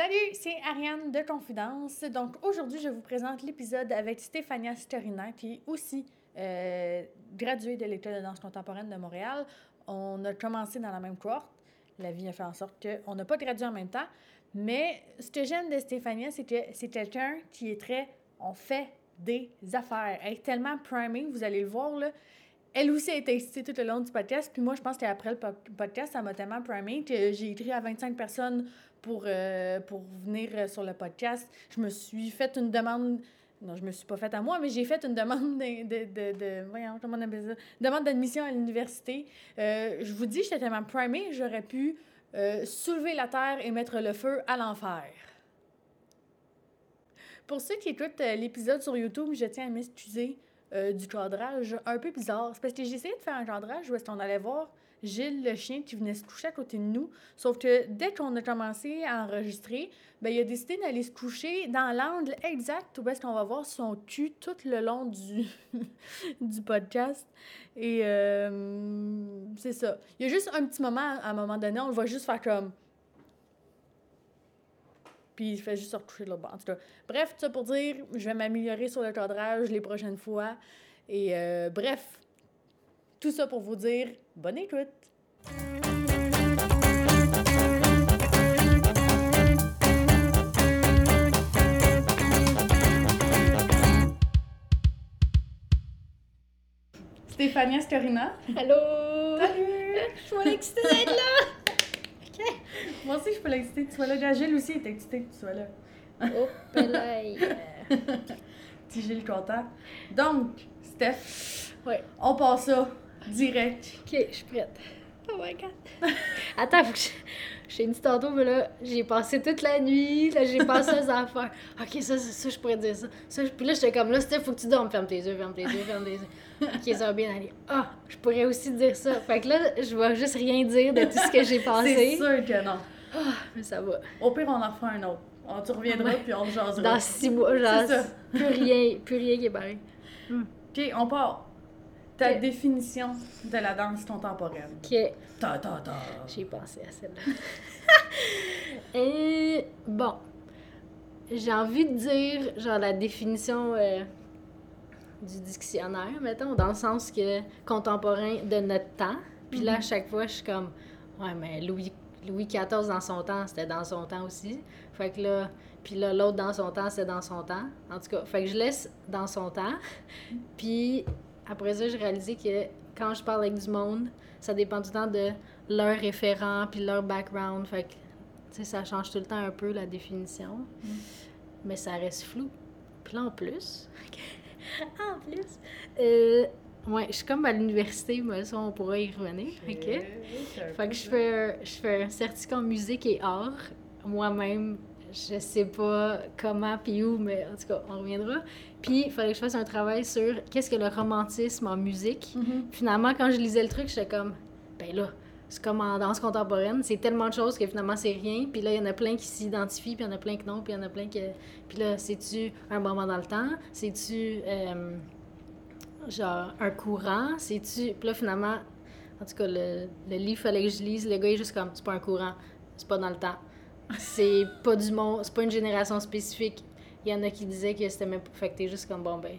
Salut, c'est Ariane de Confidence. Donc aujourd'hui, je vous présente l'épisode avec Stéphania Starina, qui est aussi graduée de l'École de danse contemporaine de Montréal. On a commencé dans la même cohorte. La vie a fait en sorte qu'on n'a pas gradué en même temps. Mais ce que j'aime de Stéphania, c'est que c'est quelqu'un qui est très... On fait des affaires. Elle est tellement primée, vous allez le voir, là. Elle aussi a été excitée tout le long du podcast. Puis moi, je pense qu'après le podcast, ça m'a tellement primée que j'ai écrit à 25 personnes pour venir sur le podcast. Je me suis fait une demande... Non, je me suis pas faite à moi, mais j'ai fait une demande voyons, comment on appelle ça? Demande d'admission à l'université. Je vous dis, j'étais tellement primée, j'aurais pu soulever la terre et mettre le feu à l'enfer. Pour ceux qui écoutent l'épisode sur YouTube, je tiens à m'excuser du cadrage un peu bizarre. C'est parce que j'ai essayé de faire un cadrage où est-ce qu'on allait voir Gilles, le chien, qui venait se coucher à côté de nous. Sauf que dès qu'on a commencé à enregistrer, ben, il a décidé d'aller se coucher dans l'angle exact où est-ce qu'on va voir son cul tout le long du, du podcast. Et c'est ça. Il y a juste un petit moment, à un moment donné, on le voit juste faire comme... Puis il fait juste se recoucher de l'autre bord. En tout cas, bref, tout ça pour dire, je vais m'améliorer sur le cadrage les prochaines fois. Et bref, tout ça pour vous dire, bonne écoute! Stéphania Starina. Allô! Salut! Je suis moins excitée d'être là! Okay. Moi aussi, je peux l'exciter que tu sois là. Gilles aussi est excité que tu sois là. Oh, pelaille! Petit Gilles content. Donc, Steph, ouais. On passe ça direct. Ok, je suis prête. Oh my god! Attends, faut que je t'ai dit tantôt, mais là, j'ai passé toute la nuit, là, j'ai passé aux affaires. Ok, ça, je pourrais dire ça. Puis là, j'étais comme là, Steph, faut que tu dormes. Ferme tes yeux. Ok, ça va bien aller. Ah, je pourrais aussi dire ça. Fait que là, je vais juste rien dire de tout ce que j'ai passé. C'est sûr que non. Ah, mais ça va. Au pire, on en fera un autre. On te reviendra, puis on te jasera. Dans 6 mois, genre. C'est ça. Plus rien qui est pareil. Ok, on part. Ta définition de la danse contemporaine. Ok. J'ai pensé à celle-là. Et bon, j'ai envie de dire, genre, la définition du dictionnaire, mettons, dans le sens que contemporain de notre temps. Puis là, à chaque fois, je suis comme, ouais, mais Louis XIV dans son temps, c'était dans son temps aussi. Fait que là, puis là, l'autre dans son temps, c'était dans son temps. En tout cas, fait que je laisse dans son temps. Puis... Après ça, j'ai réalisé que quand je parle avec du monde, ça dépend tout le temps de leur référent puis leur background. Fait que, tu sais, ça change tout le temps un peu la définition. Mais ça reste flou. Puis là, en plus... ouais, je suis comme à l'université, mais ça, on pourra y revenir. OK? Fait que je fais un certificat en musique et art. Moi-même, je sais pas comment puis où, mais en tout cas, on reviendra. Puis, il fallait que je fasse un travail sur qu'est-ce que le romantisme en musique. Finalement, quand je lisais le truc, j'étais comme, ben là, c'est comme en danse contemporaine, c'est tellement de choses que finalement, c'est rien. Puis là, il y en a plein qui s'identifient, puis il y en a plein que non, puis il y en a plein que... Puis là, c'est-tu un moment dans le temps? C'est-tu, genre, un courant? C'est-tu... Puis là, finalement, en tout cas, le livre, il fallait que je lise. Le gars est juste comme, c'est pas un courant, c'est pas dans le temps. C'est pas du monde, c'est pas une génération spécifique. Il y en a qui disaient que c'était même pas... Fait que t'es juste comme, bon, ben...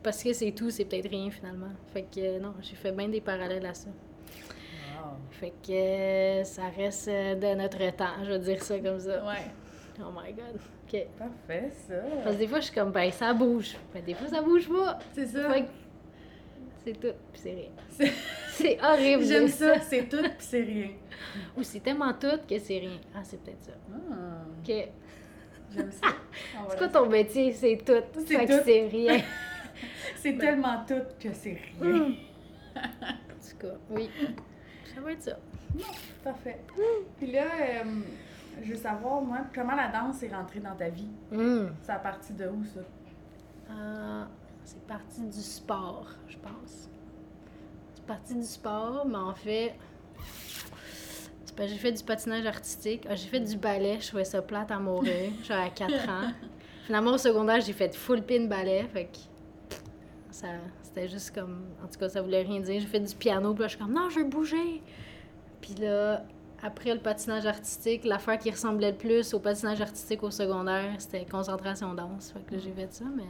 Parce que c'est tout, c'est peut-être rien, finalement. Fait que non, j'ai fait bien des parallèles à ça. Wow. Fait que ça reste de notre temps, je vais dire ça comme ça. Ouais. Oh my God. OK. Parfait, ça. Parce que des fois, je suis comme, ben, ça bouge. Mais des fois, ça bouge pas. C'est ça. Fait que... C'est tout, puis c'est rien. C'est horrible. J'aime ça, c'est tout, puis c'est rien. Ou c'est tellement tout que c'est rien. Ah, c'est peut-être ça. OK. J'aime ça. C'est quoi ton métier? C'est tout. C'est fait tout. Que c'est rien. C'est tellement tout que c'est rien. En tout cas, oui. Ça va être ça. Parfait. Puis là, je veux savoir, moi, comment la danse est rentrée dans ta vie? C'est à partir de où, ça? C'est parti du sport, je pense. C'est parti du sport, mais en fait... J'ai fait du patinage artistique. J'ai fait du ballet. Je trouvais ça plate à mourir. Genre à 4 ans. Finalement, au secondaire, j'ai fait full pin ballet. Fait que ça, c'était juste comme... En tout cas, ça voulait rien dire. J'ai fait du piano. Puis là, je suis comme, non, je veux bouger. Puis là, Après le patinage artistique, l'affaire qui ressemblait le plus au patinage artistique au secondaire, c'était concentration danse. Fait que là, j'ai fait ça, mais...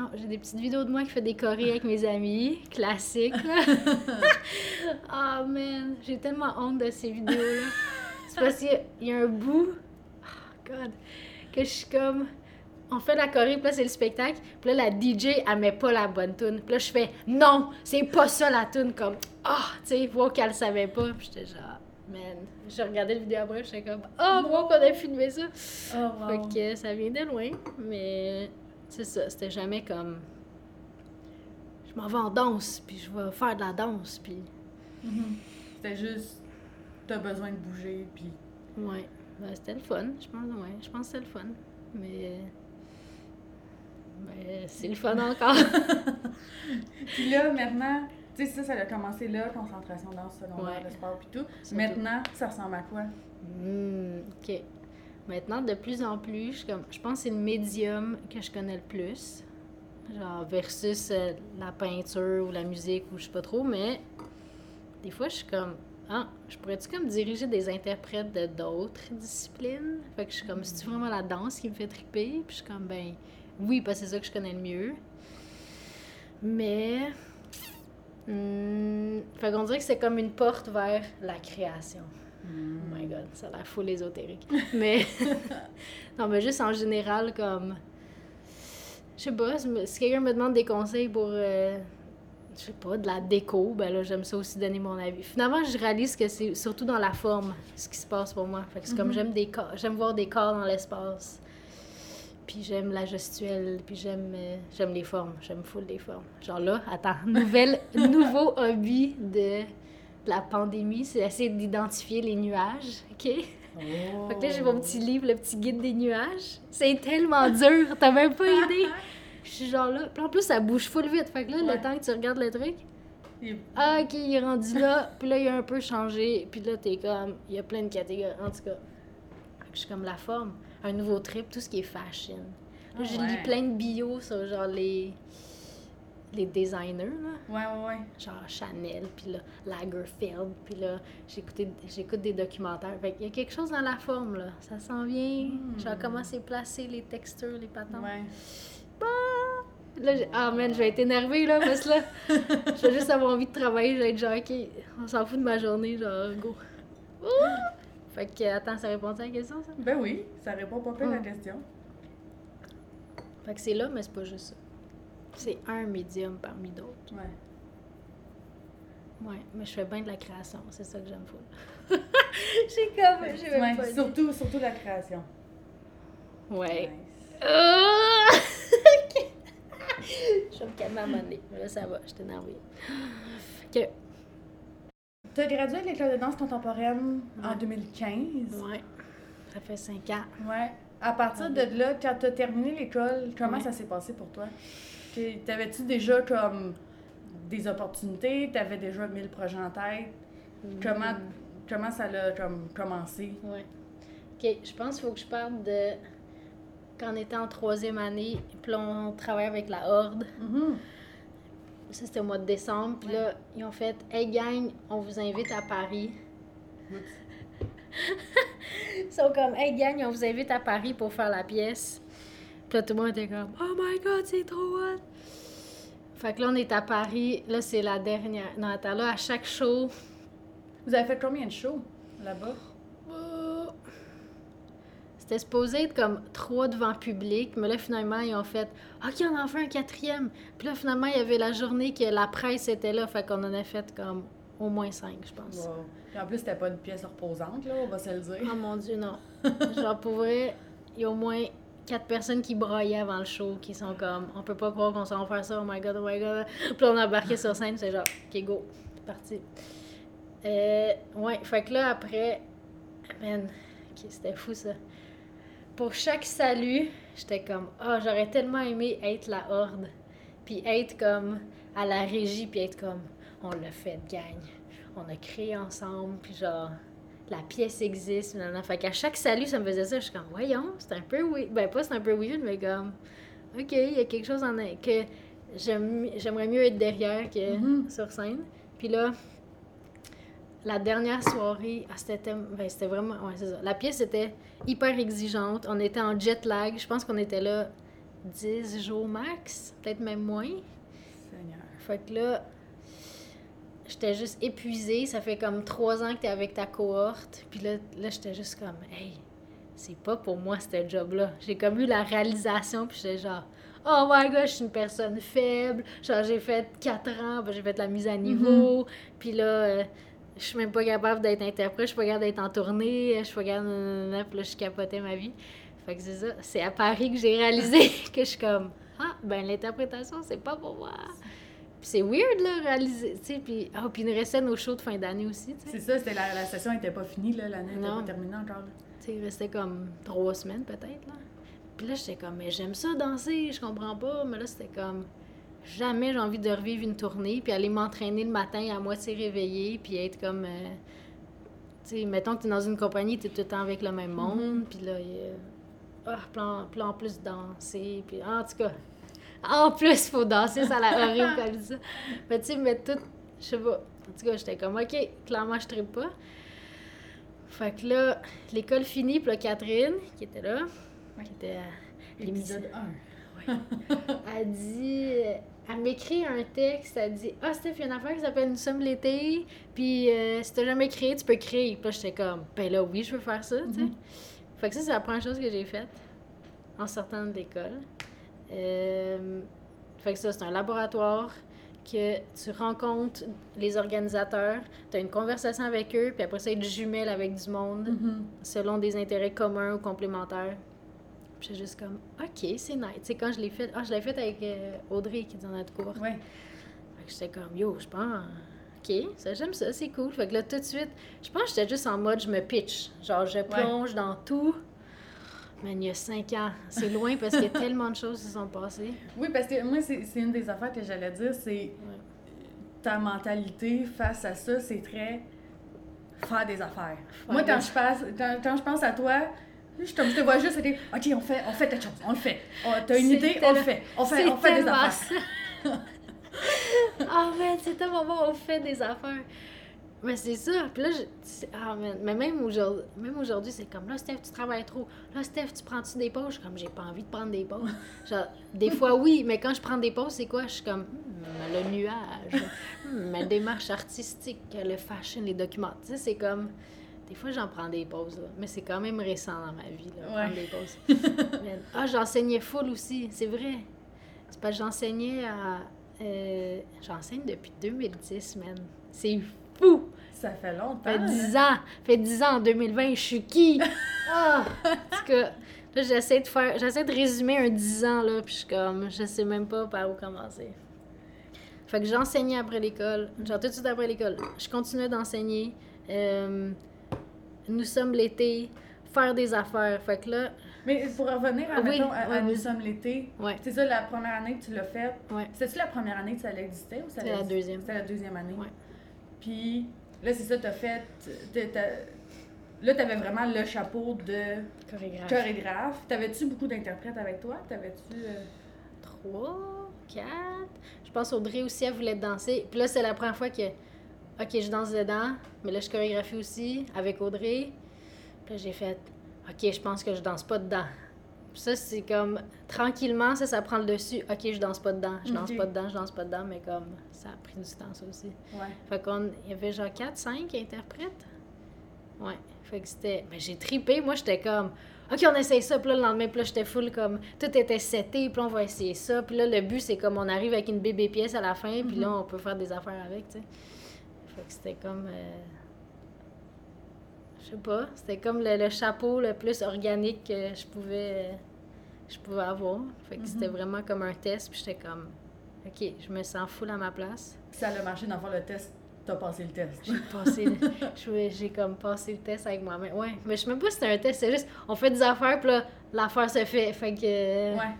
Oh, j'ai des petites vidéos de moi qui fais des chorés avec mes amis, classiques. Oh man, j'ai tellement honte de ces vidéos-là. C'est parce qu'il y a un bout, oh god, que je suis comme... On fait la choré, puis là, c'est le spectacle. Puis là, la DJ, elle met pas la bonne tune. Puis là, je fais « Non, c'est pas ça la tune! » Comme « Ah! Oh, » Tu sais, voir qu'elle savait pas. Puis j'étais genre « Man! » J'ai regardé la vidéo après, j'étais comme « Ah, oh, wow, qu'on a filmé ça! Oh, » wow. Fait que ça vient de loin, mais c'est ça. C'était jamais comme « Je m'en vais en danse, puis je vais faire de la danse, puis... Mm-hmm. » C'était juste « T'as besoin de bouger, puis... » Ouais. Ben, c'était le fun, je pense. Ouais, je pense que c'était le fun. Mais... Ben, c'est le fun encore! Puis là, maintenant, tu sais, ça a commencé là, concentration danse, secondaire, ouais, le sport, puis tout. Surtout. Maintenant, ça ressemble à quoi? OK. Maintenant, de plus en plus, je pense que c'est le médium que je connais le plus. Genre, versus la peinture ou la musique ou je sais pas trop, mais des fois, je suis comme... Ah, je pourrais-tu comme diriger des interprètes de d'autres disciplines? Fait que je suis comme, c'est-tu vraiment la danse qui me fait triper? Puis je suis comme, ben... Oui, parce que c'est ça que je connais le mieux. Mais... Fait qu'on dirait que c'est comme une porte vers la création. Oh my god, ça a l'air full ésotérique. Mais... non, mais juste en général, comme... Je sais pas, si quelqu'un me demande des conseils pour... je sais pas, de la déco, ben là, j'aime ça aussi donner mon avis. Finalement, je réalise que c'est surtout dans la forme, ce qui se passe pour moi. Fait que c'est comme, j'aime voir des corps dans l'espace. Puis j'aime la gestuelle, puis j'aime les formes, j'aime full les formes. Genre là, attends, nouveau hobby de la pandémie, c'est essayer d'identifier les nuages, OK? Oh. Fait que là, j'ai mon petit livre, le petit guide des nuages. C'est tellement dur, t'as même pas idée. Je suis genre là, puis en plus, ça bouge full vite, fait que là, ouais, le temps que tu regardes le truc, ah, OK, il est rendu là, puis là, il a un peu changé, puis là, t'es comme, il y a plein de catégories, en tout cas. Fait que je suis comme la forme. Un nouveau trip, tout ce qui est fashion. Là, je lis plein de bio sur, genre, les designers, là. Ouais. Genre Chanel, puis là, Lagerfeld, puis là, j'écoute des documentaires. Fait qu'il y a quelque chose dans la forme, là. Ça s'en vient. Genre, comment c'est placé, les textures, les patentes. Ouais. Bah! Là, je vais être énervée, là, parce que là, je vais juste avoir envie de travailler. Je vais être genre, OK, on s'en fout de ma journée, genre, go. Ouh! Fait que, attends, ça répond à la question, ça? Ben oui, ça répond pas peu à la question. Fait que c'est là, mais c'est pas juste ça. C'est un médium parmi d'autres. Ouais, mais je fais bien de la création, c'est ça que j'aime full. J'ai pas surtout la création. Ouais. Nice. OK. Je vais me calmer à mon nez. Là, ça va, je t'ai énervée. OK. T'as gradué de l'école de danse contemporaine en 2015. Ouais. Ça fait 5 ans. Ouais. À partir de là, quand t'as terminé l'école, comment ça s'est passé pour toi? T'avais-tu déjà comme des opportunités? T'avais déjà 1000 projets en tête? Comment ça l'a comme commencé? Ouais. OK. Je pense qu'il faut que je parle de quand on était en 3e année, puis on travaillait avec la Horde. Mm-hmm. Ça, c'était au mois de décembre. Puis là, ils ont fait « Hey gang, on vous invite à Paris. » Ils sont comme « Hey gang, on vous invite à Paris pour faire la pièce. » Puis là, tout le monde était comme « Oh my God, c'est trop hot! » Fait que là, on est à Paris. Là, c'est la dernière... Non, attends, là, à chaque show... Vous avez fait combien de shows là-bas? C'était supposé être comme 3 devant public, mais là, finalement, ils ont fait « OK, on en fait un 4e! » Puis là, finalement, il y avait la journée que la presse était là, fait qu'on en a fait comme au moins 5, je pense. Wow. Puis en plus, c'était pas une pièce reposante, là, on va se le dire. Oh mon Dieu, non. Genre, pour vrai, il y a au moins 4 personnes qui braillaient avant le show, qui sont comme « On peut pas croire qu'on s'en va faire ça, oh my God! » Puis là, on a embarqué sur scène, c'est genre « OK, go! » C'est parti. Ouais, fait que là, après... Man, okay, c'était fou, ça. Pour chaque salut, j'étais comme « Ah, oh, j'aurais tellement aimé être la Horde. » Puis être comme à la régie, puis être comme « On l'a fait, gang. On a créé ensemble, puis genre, la pièce existe. » Fait qu'à chaque salut, ça me faisait ça. Je suis comme « Voyons, c'est un peu weird. » Ben pas c'est un peu weird, mais comme « OK, il y a quelque chose en que j'aimerais mieux être derrière que sur scène. » Puis là, la dernière soirée, c'était vraiment... Ouais, c'est ça. La pièce était hyper exigeante. On était en jet lag. Je pense qu'on était là 10 jours max, peut-être même moins. Seigneur. Fait que là, j'étais juste épuisée. Ça fait comme 3 ans que t'es avec ta cohorte. Puis là j'étais juste comme, hey, c'est pas pour moi, ce job-là. J'ai comme eu la réalisation, puis j'étais genre... Oh my God, je suis une personne faible. Genre, j'ai fait 4 ans, ben j'ai fait de la mise à niveau. Mm-hmm. Puis là, je suis même pas capable d'être interprète, je suis pas capable d'être en tournée, je suis pas capable de... Puis là, je capotais ma vie. Fait que c'est ça. C'est à Paris que j'ai réalisé que je suis comme, ah, ben l'interprétation, c'est pas pour moi. Puis c'est weird, là, réaliser. Tu sais, puis... Ah, oh, puis une recette au show de fin d'année aussi, tu sais. C'est ça, c'était la session n'était pas finie, là, l'année n'était pas terminée encore. Tu sais, il restait comme 3 semaines, peut-être, là. Puis là, j'étais comme, mais j'aime ça danser, je comprends pas. Mais là, c'était comme, jamais j'ai envie de revivre une tournée, puis aller m'entraîner le matin à moitié réveillée, puis être comme, tu sais, mettons que t'es dans une compagnie, t'es tout le temps avec le même monde, puis là, en plus danser, puis en tout cas, en plus, faut danser, ça a l'air horrible comme ça. Mais tu sais, mais tout, je sais pas. En tout cas, j'étais comme, OK, clairement, je trippe pas. Fait que là, l'école finie, puis là, Catherine, qui était là, qui était à l'épisode 1. Ouais. Elle dit... Elle m'écrit un texte, elle dit « Ah, Steph, il y a une affaire qui s'appelle « Nous sommes l'été », puis si t'as jamais créé, tu peux créer. » Puis là, j'étais comme « Ben là, oui, je veux faire ça, tu sais. » Fait que ça, c'est la première chose que j'ai faite en sortant de l'école. Fait que ça, c'est un laboratoire que tu rencontres les organisateurs, tu as une conversation avec eux, puis après ça, ils te jumellent avec du monde selon des intérêts communs ou complémentaires. Puis j'étais juste comme, OK, c'est nice. Tu sais, quand je l'ai fait, je l'ai fait avec Audrey qui est dans notre cours. Ouais. Fait que j'étais comme, yo, je pense, OK, ça, j'aime ça, c'est cool. Fait que là, tout de suite, je pense que j'étais juste en mode, je me pitch. Genre, je plonge dans tout. Mais il y a 5 ans, c'est loin parce qu'il y a tellement de choses qui se sont passées. Oui, parce que moi, c'est une des affaires que j'allais dire, c'est ta mentalité face à ça, c'est très faire des affaires. Ouais, moi, quand je pense à toi, je te vois juste, c'était « OK, on fait quelque chose, on le fait. T'as une idée, on le fait. On fait des affaires. Ah, mais c'est tellement bon, on fait des affaires. » Mais c'est ça. Puis là, mais même aujourd'hui, c'est comme « Là, Steph, tu travailles trop. Là, Steph, tu prends-tu des pauses? » Je suis comme « J'ai pas envie de prendre des pauses. » Genre, des fois, oui, mais quand je prends des pauses, c'est quoi? Je suis comme « Le nuage. La démarche artistique, le fashion, les documents. » Tu sais, c'est comme... Des fois, j'en prends des pauses, là. Mais c'est quand même récent dans ma vie, là, prendre des pauses. Mais, j'enseignais full aussi, c'est vrai. C'est parce que j'enseignais à... J'enseigne depuis 2010, man. C'est fou! Ça fait longtemps. Ça fait 10 ans. Fait 10 ans en 2020, je suis qui? Parce que là, j'essaie de résumer un 10 ans, là, puis je suis comme... Je sais même pas par où commencer. Fait que j'enseignais après l'école. Genre, tout de suite après l'école. Je continuais d'enseigner. Nous sommes l'été, faire des affaires. Fait que là... Mais pour revenir à Nous sommes l'été, c'est ça, la première année que tu l'as faite. Ouais. C'est-tu la première année que ça existait ou ça allait... C'était la deuxième. C'était la deuxième année. Ouais. Puis là, c'est ça, t'as fait... Là, t'avais vraiment le chapeau de chorégraphe. T'avais-tu beaucoup d'interprètes avec toi? T'avais-tu... 3, 4... Je pense Audrey aussi, elle voulait danser. Puis là, c'est la première fois que... OK, je danse dedans, mais là, je chorégraphie aussi avec Audrey. Puis là, j'ai fait OK, je pense que je danse pas dedans. Puis ça, c'est comme tranquillement, ça prend le dessus. OK, je danse pas dedans, je danse pas dedans, mais comme ça a pris du temps, ça aussi. Ouais. Fait qu'il y avait genre 4, 5 interprètes. Ouais. Fait que c'était... Mais j'ai trippé. Moi, j'étais comme OK, on essaye ça. Puis là, le lendemain, puis là, j'étais full comme tout était seté, puis là, on va essayer ça. Puis là, le but, c'est comme on arrive avec une bébé pièce à la fin, puis là, on peut faire des affaires avec, tu sais. Fait que c'était comme... je sais pas, c'était comme le chapeau le plus organique que je pouvais avoir. Fait que c'était vraiment comme un test, puis j'étais comme... OK, je me sens full à ma place. Ça a marché d'en faire le test, t'as passé le test. J'ai passé le test avec moi-même. Ouais, mais je sais même pas si c'était un test, c'est juste... On fait des affaires, puis là, l'affaire se fait. Fait que... Ouais.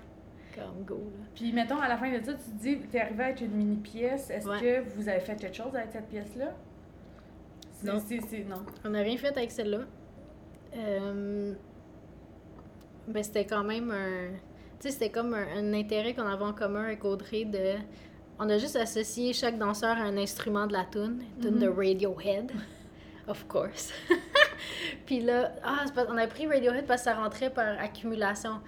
Comme go, là. Puis, mettons, à la fin de ça, tu te dis, t'es arrivé avec une mini-pièce. Est-ce que vous avez fait quelque chose avec cette pièce-là? Non. Non. On n'a rien fait avec celle-là. Ben, c'était quand même un... Tu sais, c'était comme un intérêt qu'on avait en commun avec Audrey de... On a juste associé chaque danseur à un instrument de la toune de Radiohead. Of course. Puis là, on a pris Radiohead parce que ça rentrait par accumulation.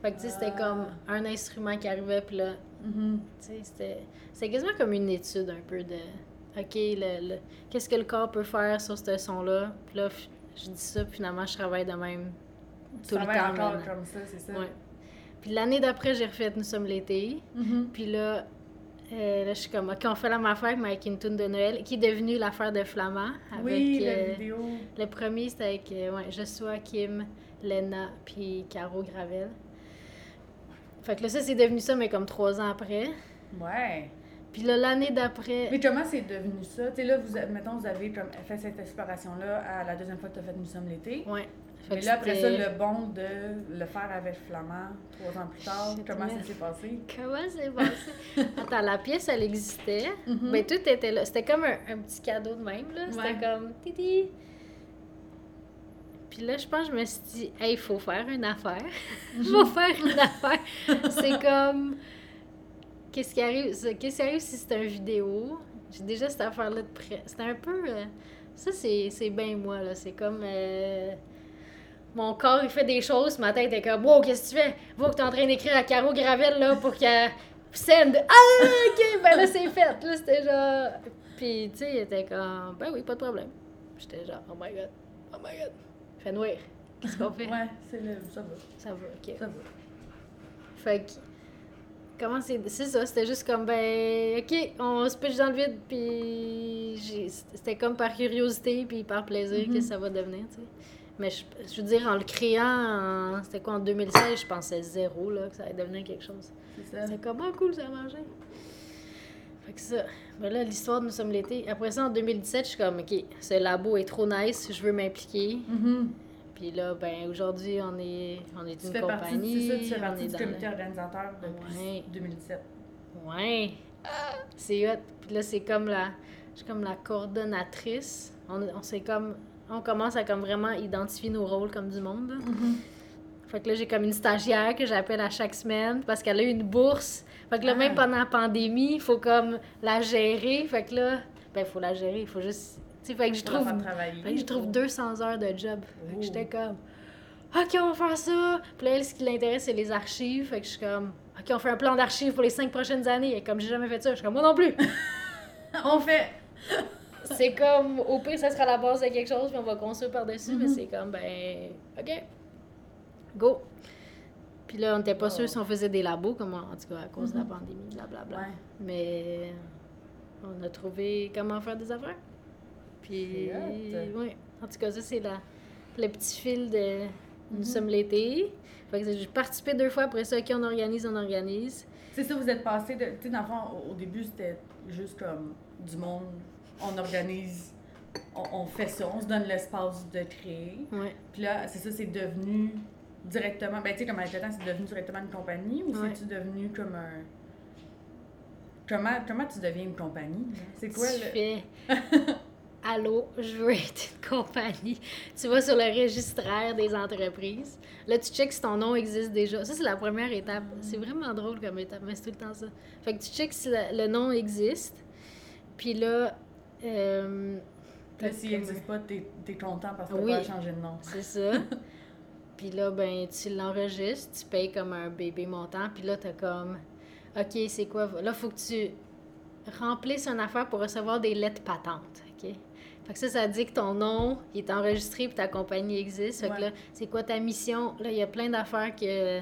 Fait que tu sais, c'était comme un instrument qui arrivait, puis là, tu sais, c'était quasiment comme une étude un peu de... OK, qu'est-ce que le corps peut faire sur ce son-là? Puis là, je dis ça, puis finalement, je travaille de même tout le temps. Ça va encore comme ça, c'est ça? Ouais. Puis l'année d'après, j'ai refait « Nous sommes l'été ». Puis là, je suis comme « OK, on fait la même affaire, mais avec une toune de Noël », qui est devenue l'affaire de Flamand. Avec, oui, la vidéo. Le premier, c'était avec Joshua, Kim, Lena, puis Caro Gravel. Fait que là, ça, c'est devenu ça, mais comme 3 ans après. Ouais. Puis là, l'année d'après... Mais comment c'est devenu ça? Tu sais, là, vous avez comme fait cette exploration-là à la deuxième fois que tu as fait « Nous sommes l'été ». Ouais. Mais là, après ça, le bond de le faire avec Flamand, 3 ans plus tard, comment ça s'est passé? Comment c'est passé? Attends, la pièce, elle existait, mais tout était là. C'était comme un petit cadeau de même, là. C'était comme... Titi. Puis là, je pense que je me suis dit, « Hey, il faut faire une affaire. Il faut faire une affaire. » C'est comme... Qu'est-ce qui arrive si c'est un vidéo? J'ai déjà cette affaire-là de près. C'était un peu... ça, c'est bien moi, là. C'est comme... mon corps, il fait des choses. Ma tête est comme, « Wow, qu'est-ce que tu fais? Faut que t'es en train d'écrire à Caro Gravel, là, pour qu'elle sende. Ah, OK! Ben là, c'est fait. » Là, c'était genre... Puis, tu sais, il était comme, « Ben oui, pas de problème. » J'étais genre, « Oh my God. Oh my God. » Fait noir. Qu'est-ce qu'on fait? Ouais, c'est le... Ça va. Ça va, OK. Ça va. Fait que... Comment c'est ça, c'était juste comme, ben, OK, on se pitche dans le vide, puis c'était comme par curiosité, puis par plaisir que ça va devenir, tu sais. Mais je veux dire, en le créant, c'était quoi, en 2016, je pensais zéro, là, que ça allait devenir quelque chose. C'est ça. C'était comme, ah, cool, ça a mangé. Fait que ça, ben là, l'histoire de Nous sommes l'été. Après ça, en 2017, je suis comme, OK, ce labo est trop nice, je veux m'impliquer. Puis là, ben aujourd'hui, on est une compagnie. Tu fais partie du comité organisateur depuis 2017. Ouais. C'est hot. Puis là, c'est comme je suis comme la coordonnatrice. On commence à comme vraiment identifier nos rôles comme du monde. Fait que là, j'ai comme une stagiaire que j'appelle à chaque semaine parce qu'elle a eu une bourse. Fait que là, même pendant la pandémie, il faut comme la gérer. Fait que là, ben faut la gérer, il faut juste... Fait que je trouve 200 heures de job. Fait que j'étais comme, OK, on va faire ça. Puis là, elle, ce qui l'intéresse, c'est les archives. Fait que je suis comme, OK, on fait un plan d'archives pour les 5 prochaines années. Et comme j'ai jamais fait ça, je suis comme, moi non plus. On fait. C'est comme, au pire, ça sera la base de quelque chose, puis on va construire par-dessus. Mais c'est comme, ben, OK, go. Puis là, on n'était pas sûr si on faisait des labos, comme en tout cas à cause de la pandémie, blablabla. Ouais. Mais on a trouvé comment faire des affaires. Puis, oui. En tout cas, ça, c'est le petit fil de « Nous sommes l'été ». Fait que j'ai participé 2 fois, après ça, OK, on organise. C'est ça, vous êtes passé de... Tu sais, dans le fond, au début, c'était juste comme du monde, on organise, on fait ça, on se donne l'espace de créer. Ouais. Puis là, c'est ça, c'est devenu directement... Ben, tu sais, comme avec le temps, c'est devenu directement une compagnie ou c'est-tu devenu comme un... Comment tu deviens une compagnie? C'est quoi Allô, je veux être une compagnie. Tu vas sur le registraire des entreprises. Là, tu checkes si ton nom existe déjà. Ça, c'est la première étape. C'est vraiment drôle comme étape, mais c'est tout le temps ça. Fait que tu checkes si le nom existe. Puis là... là, s'il n'existe pas, t'es content parce que t'as pas changé de nom. C'est ça. Puis là, ben, tu l'enregistres, tu payes comme un bébé montant. Puis là, t'as comme... OK, c'est quoi? Là, faut que tu remplisses une affaire pour recevoir des lettres patentes. OK? Fait que ça dit que ton nom est enregistré puis ta compagnie existe. Fait que là, c'est quoi ta mission? Là, il y a plein d'affaires que...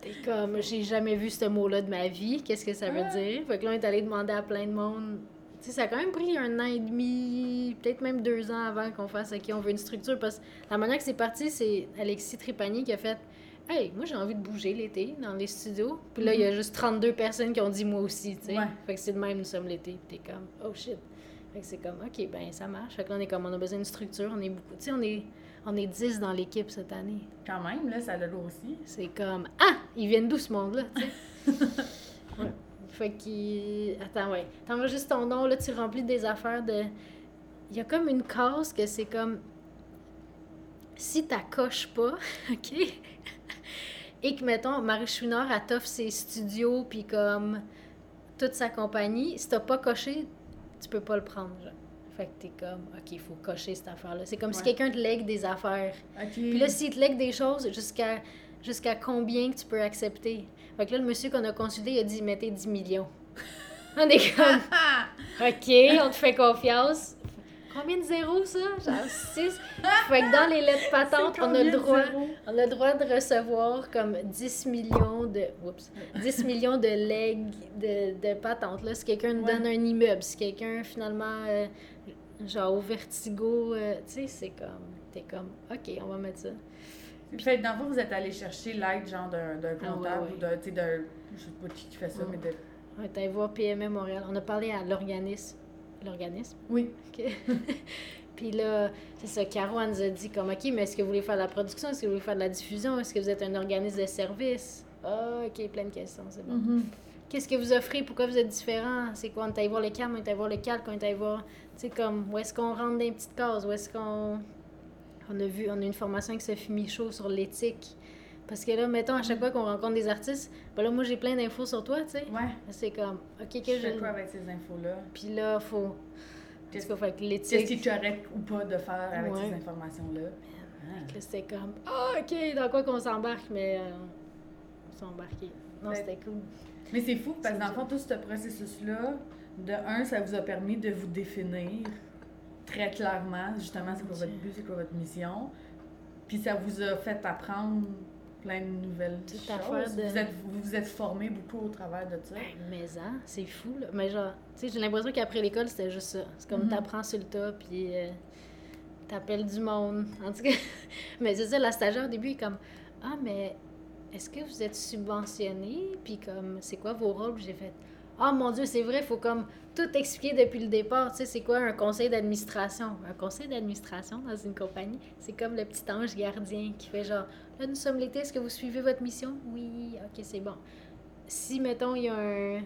T'es comme, j'ai jamais vu ce mot-là de ma vie. Qu'est-ce que ça veut dire? Fait que là, on est allé demander à plein de monde. Tu sais, ça a quand même pris 1 an et demi, peut-être même 2 ans avant qu'on fasse, OK, on veut une structure. Parce que la manière que c'est parti, c'est Alexis Tripanier qui a fait, « Hey, moi, j'ai envie de bouger l'été dans les studios. » Puis là, il y a juste 32 personnes qui ont dit « Moi aussi », tu sais. Ouais. Fait que c'est de même, nous sommes l'été. Puis t'es comme, « Oh shit! » Fait que c'est comme, « OK, ben ça marche. » Fait que là, on est comme, on a besoin d'une structure. On est beaucoup, tu sais, on est 10 dans l'équipe cette année. Quand même, là, ça l'a aussi. C'est comme, « Ah! Ils viennent d'où, ce monde-là? » Tu sais. Fait que... Attends, t'enregistres ton nom, là, tu remplis des affaires de... Il y a comme une case que c'est comme... Si t'accroches pas, OK... Et que, mettons, Marie-Chouinard, elle t'offre ses studios puis comme toute sa compagnie. Si t'as pas coché, tu peux pas le prendre. Genre. Fait que t'es comme, OK, il faut cocher cette affaire-là. C'est comme si quelqu'un te lègue des affaires. Okay. Puis là, s'il te lègue des choses, jusqu'à combien que tu peux accepter? Fait que là, le monsieur qu'on a consulté, il a dit, mettez 10 millions. On est comme, OK, on te fait confiance. Combien de zéros, ça? Genre 6. Fait que dans les lettres patentes, on a le droit de recevoir comme 10 millions de... Oups! 10 millions de legs de patentes. Là, si quelqu'un nous donne un immeuble, si quelqu'un, finalement, genre au vertigo, tu sais, c'est comme... T'es comme, OK, on va mettre ça. Puis, fait, dans le fond, vous êtes allé chercher l'aide, genre, d'un comptable ou d'un... Tu sais, d'un... Je sais pas qui fait ça, mais de... On est allé voir PMM Montréal. On a parlé à l'organisme? Oui. Okay. Puis là, c'est ça, Caro, elle nous a dit comme, OK, mais est-ce que vous voulez faire de la production? Est-ce que vous voulez faire de la diffusion? Est-ce que vous êtes un organisme de service? Ah, OK, plein de questions, c'est bon. Mm-hmm. Qu'est-ce que vous offrez? Pourquoi vous êtes différent? C'est quoi? On est allé voir le CAM, on est allé voir le calque, on est allé voir, tu sais, comme, où est-ce qu'on rentre dans les petites cases? Où est-ce qu'on... On a une formation avec Sophie Michaud sur l'éthique. Parce que là, mettons, à chaque fois qu'on rencontre des artistes, ben là, moi, j'ai plein d'infos sur toi, tu sais. Ouais. C'est comme, OK, je fais quoi avec ces infos-là? Puis là, faut... Qu'est-ce qu'on fait avec l'éthique? Qu'est-ce qui est correct ou pas de faire avec ces informations-là? Fait que là, c'était comme, ah, OK, dans quoi qu'on s'embarque, mais on s'est embarqué. Non, c'était cool. Mais c'est fou, parce que dans le fond, tout ce processus-là, de un, ça vous a permis de vous définir très clairement, justement, c'est quoi votre but, c'est quoi votre mission. Puis ça vous a fait apprendre... plein de nouvelles choses. Vous êtes formé beaucoup au travers de ça. Mais hein, c'est fou, là. Mais genre, tu sais, j'ai l'impression qu'après l'école, c'était juste ça. C'est comme t'apprends sur le tas, puis t'appelles du monde. En tout cas, mais c'est ça, la stagiaire, au début, est comme, « Ah, mais est-ce que vous êtes subventionné? Puis comme, c'est quoi vos rôles? » J'ai fait, « Ah, mon Dieu, c'est vrai, il faut comme tout expliquer depuis le départ. Tu sais, c'est quoi un conseil d'administration? » Un conseil d'administration dans une compagnie, c'est comme le petit ange gardien qui fait genre, « Là, nous sommes l'été, est-ce que vous suivez votre mission? » « Oui, OK, c'est bon. » Si, mettons, il y a un...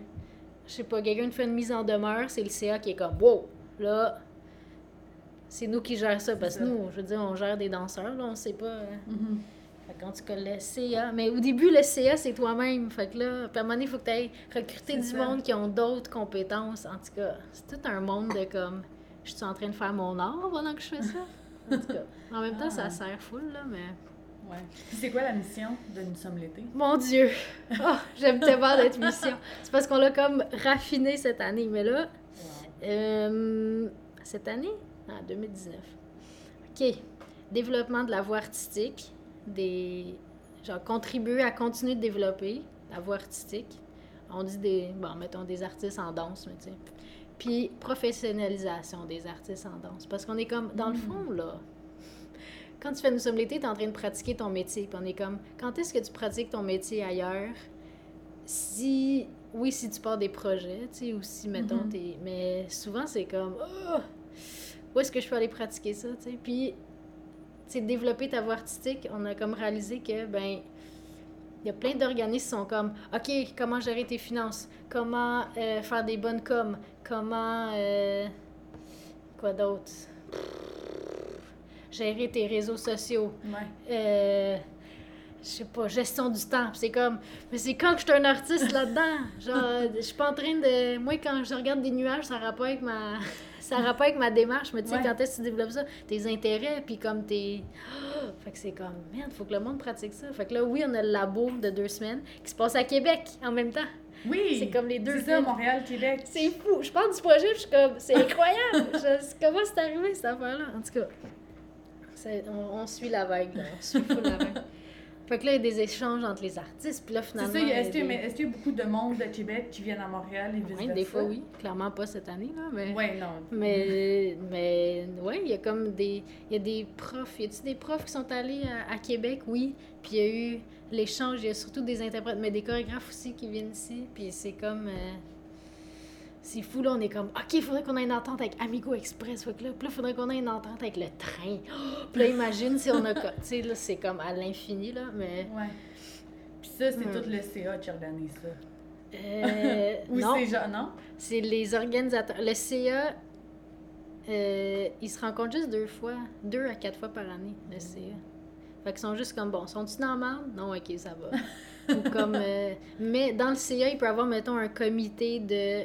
Je sais pas, quelqu'un fait une mise en demeure, c'est le CA qui est comme, « Wow! » Là, c'est nous qui gère ça, parce que nous, je veux dire, on gère des danseurs, là, on sait pas... Quand tu colles le CA, mais au début, le CA, c'est toi-même. Fait que là, à un moment donné, il faut que tu ailles recruter monde qui ont d'autres compétences. En tout cas, c'est tout un monde de comme, je suis en train de faire mon art pendant que je fais ça. En tout cas, en même temps, ça sert full, là, mais... Ouais. Puis c'est quoi la mission de Nous sommes l'été? Mon Dieu! Oh, j'aime tellement notre mission. C'est parce qu'on l'a comme raffiné cette année, mais là... cette année? En 2019. OK. Développement de la voie artistique. Contribuer à continuer de développer la voie artistique. On dit des artistes en danse, mais tu sais. Puis professionnalisation des artistes en danse. Parce qu'on est comme, dans le fond, là, quand tu fais Nous sommes l'été, t'es en train de pratiquer ton métier. Puis on est comme, quand est-ce que tu pratiques ton métier ailleurs? Si tu pars des projets, tu sais, ou si, mettons, t'es... Mais souvent, c'est comme, où est-ce que je peux aller pratiquer ça, tu sais? Puis... T'sais, développer ta voix artistique, on a comme réalisé que, il y a plein d'organismes qui sont comme, OK, comment gérer tes finances? Comment faire des bonnes coms? Comment, quoi d'autre? Gérer tes réseaux sociaux. Je sais pas, gestion du temps. Puis c'est comme, mais c'est quand que je suis un artiste là-dedans? Genre, je suis pas en train de... Moi, quand je regarde des nuages, ça a rapport avec ma... Ça n'a pas avec ma démarche, mais tu sais, quand est-ce que tu développes ça? Tes intérêts, puis comme tes... Oh! Fait que c'est comme, merde, faut que le monde pratique ça. Fait que là, oui, on a le labo de 2 semaines qui se passe à Québec en même temps. Oui! C'est comme les 2 villes. Montréal, Québec. C'est fou! Je parle du projet, je suis comme, c'est incroyable! Comment c'est arrivé, cette affaire-là? En tout cas, on suit la vague, là. On suit full la vague. Fait que là, il y a des échanges entre les artistes, puis là, finalement... C'est ça, est-ce qu'il y a beaucoup de monde de Québec qui viennent à Montréal et vice-versa? Des fois, oui. Clairement pas cette année, là, mais... Oui, non. Mais oui, il y a comme des... Il y a des profs. Y a-t-il des profs qui sont allés à Québec? Oui. Puis il y a eu l'échange, il y a surtout des interprètes, mais des chorégraphes aussi qui viennent ici. Puis c'est comme... C'est fou, là, on est comme, OK, il faudrait qu'on ait une entente avec Amigo Express, fait que là, il faudrait qu'on ait une entente avec le train. Puis là, imagine si on a... Tu sais, là, c'est comme à l'infini, là, mais... Ouais. Puis ça, c'est tout le CA qui organise ça. Ou non. C'est genre, non? C'est les organisateurs. Le CA, ils se rencontrent juste 2 à 4 fois par année, le CA. Fait qu'ils sont juste comme, bon, sont-ils dans la merde? Non, OK, ça va. Ou comme, mais dans le CA, il peut y avoir, mettons, un comité de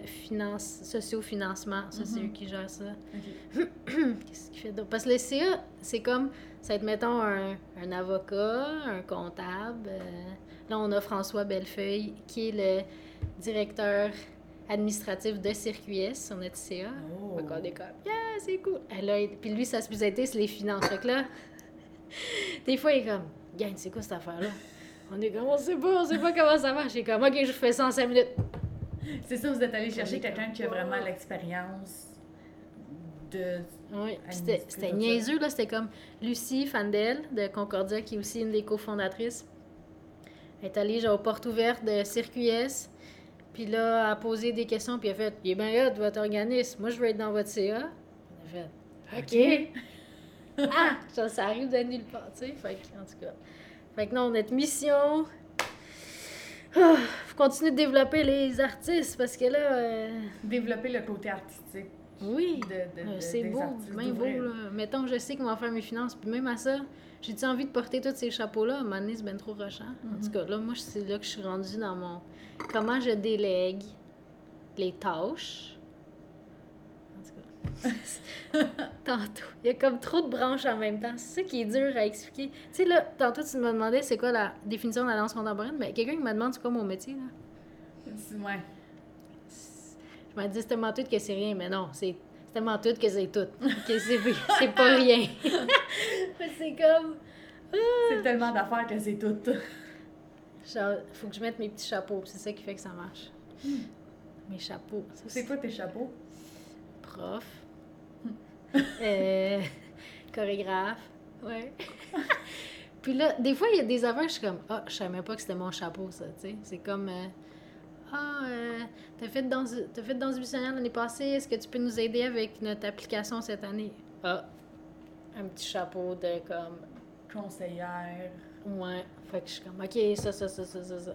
socio-financement. Ça, c'est eux qui gèrent ça. Okay. Qu'est-ce qu'il fait d'autre? Parce que le CA, c'est comme, ça va être, mettons, un avocat, un comptable. Là, on a François Bellefeuille, qui est le directeur administratif de Circuit S sur notre CA. Oh. On va des comme, yeah, c'est cool! Là, puis lui, sa spécialité, c'est les finances. Donc là, des fois, il est comme, gagne, c'est quoi cette affaire-là? On est comme, on sait pas comment ça marche. J'ai comme, ok, je fais ça en 5 minutes. C'est ça, vous êtes allé chercher quelqu'un qui a vraiment l'expérience de... Oui, c'était niaiseux, là. C'était comme Lucie Fandel de Concordia, qui est aussi une des cofondatrices. Elle est allée, genre, aux portes ouvertes de Circuit S. Puis là, elle a posé des questions, puis elle a fait, « Il est bien là de votre organisme. Moi, je veux être dans votre CA. » On a fait, « OK. » Ah! Genre, ça arrive de nulle part, tu sais. Fait que, en tout cas... Fait que non, notre mission, faut continuer de développer les artistes, parce que là... Développer le côté artistique. Oui, c'est beau, bien beau. Là. Mettons, je sais comment faire mes finances, puis même à ça, j'ai-tu envie de porter tous ces chapeaux-là? À un moment donné, c'est bien trop rochant. En tout cas, là, moi, c'est là que je suis rendue dans mon... Comment je délègue les tâches. Tantôt. Il y a comme trop de branches en même temps. C'est ça qui est dur à expliquer. Tu sais, là, tantôt, tu me demandais c'est quoi la définition de la danse contemporaine, mais quelqu'un qui me demande c'est quoi mon métier, là. Ouais. Je me dis, c'est tellement tout que c'est rien, mais non, c'est tellement tout que c'est tout. Que c'est pas rien. C'est comme... c'est tellement d'affaires que c'est tout. Genre, faut que je mette mes petits chapeaux, c'est ça qui fait que ça marche. Mes chapeaux. Ça, c'est quoi tes chapeaux? Prof. Chorégraphe. Ouais. Puis là, des fois, il y a des affaires, je suis comme, ah, je savais pas que c'était mon chapeau, ça, tu sais. C'est comme, t'as fait Danse-Buie l'année passée, est-ce que tu peux nous aider avec notre application cette année? Ah, un petit chapeau de, comme... Conseillère. Ouais. Fait que je suis comme, OK, ça.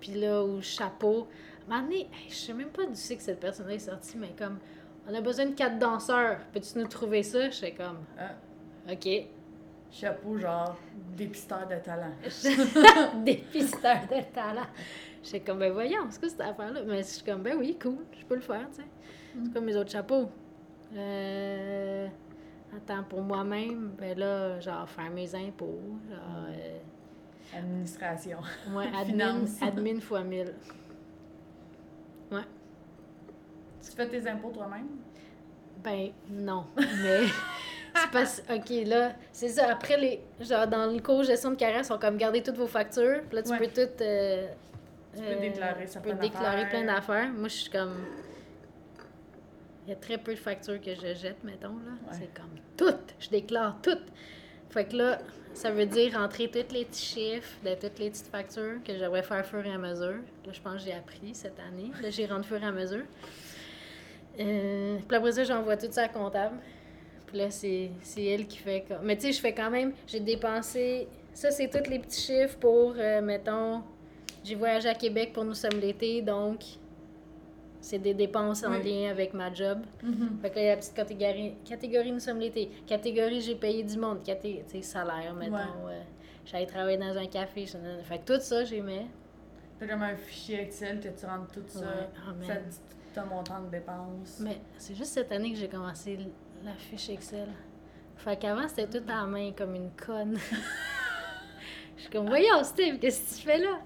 Puis là, au chapeau, à un moment donné, je sais même pas d'où c'est que cette personne-là est sortie, mais comme... On a besoin de 4 danseurs. Peux-tu nous trouver ça? Je fais comme... Ah. OK. Chapeau, genre, dépisteur de talent. Dépisteur de talent. Je fais comme, ben voyons, c'est quoi cette affaire-là? Mais je suis comme, ben oui, cool, je peux le faire, tu sais. C'est comme mes autres chapeaux. Attends, pour moi-même, ben là, genre, faire mes impôts, genre... Administration. Ouais, admin fois 1000. Ouais. Tu fais tes impôts toi-même? Ben, non, mais... c'est parce... OK, là, c'est ça. Après, genre, dans le cours gestion de carrière, ils sont comme garder toutes vos factures. Puis là, tu peux tout... tu peux déclarer certaines affaires. Tu peux déclarer plein d'affaires. Moi, je suis comme... Il y a très peu de factures que je jette, mettons, là. Ouais. C'est comme toutes! Je déclare toutes! Fait que là, ça veut dire rentrer tous les petits chiffres de toutes les petites factures que j'aimerais faire fur et à mesure. Là, je pense que j'ai appris cette année. Là, j'y rentre fur et à mesure. Puis après ça, j'envoie tout ça à la comptable. Puis là, c'est elle qui fait comme... Mais tu sais, je fais quand même... J'ai dépensé... Ça, c'est tous les petits chiffres pour, mettons... J'ai voyagé à Québec pour Nous sommes l'été, donc... C'est des dépenses en lien avec ma job. Fait que là, il y a la petite catégorie Nous sommes l'été. Catégorie j'ai payé du monde. Catégorie, tu sais, salaire, mettons. Ouais. J'allais travailler dans un café. Fait que tout ça, j'ai mis. T'as comme un fichier Excel que tu rentres tout ça. Oh, ça dit ton montant de dépenses. Mais c'est juste cette année que j'ai commencé la fiche Excel. Fait qu'avant, c'était tout à la main, comme une conne. Je suis comme, voyons, Steve, qu'est-ce que tu fais là?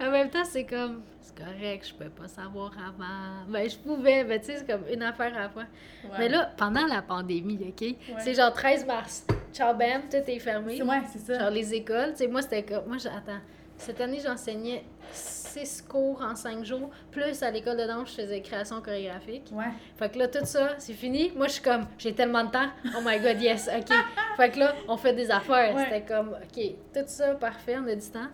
En même temps, c'est comme... C'est correct, je pouvais pas savoir avant. Ben, je pouvais, mais tu sais, c'est comme une affaire à la fois. Ouais. Mais là, pendant la pandémie, OK? Ouais. C'est genre 13 mars. Ciao, bam, tout est fermé. C'est ça. Genre les écoles. Tu sais, moi, c'était comme... Moi, j'attends. Cette année, j'enseignais 6 cours en 5 jours. Plus, à l'école de danse, je faisais création chorégraphique. Ouais. Fait que là, tout ça, c'est fini. Moi, je suis comme, j'ai tellement de temps. Oh my God, yes, OK. Fait que là, on fait des affaires. Ouais. C'était comme, OK, tout ça, parfait, on a du temps.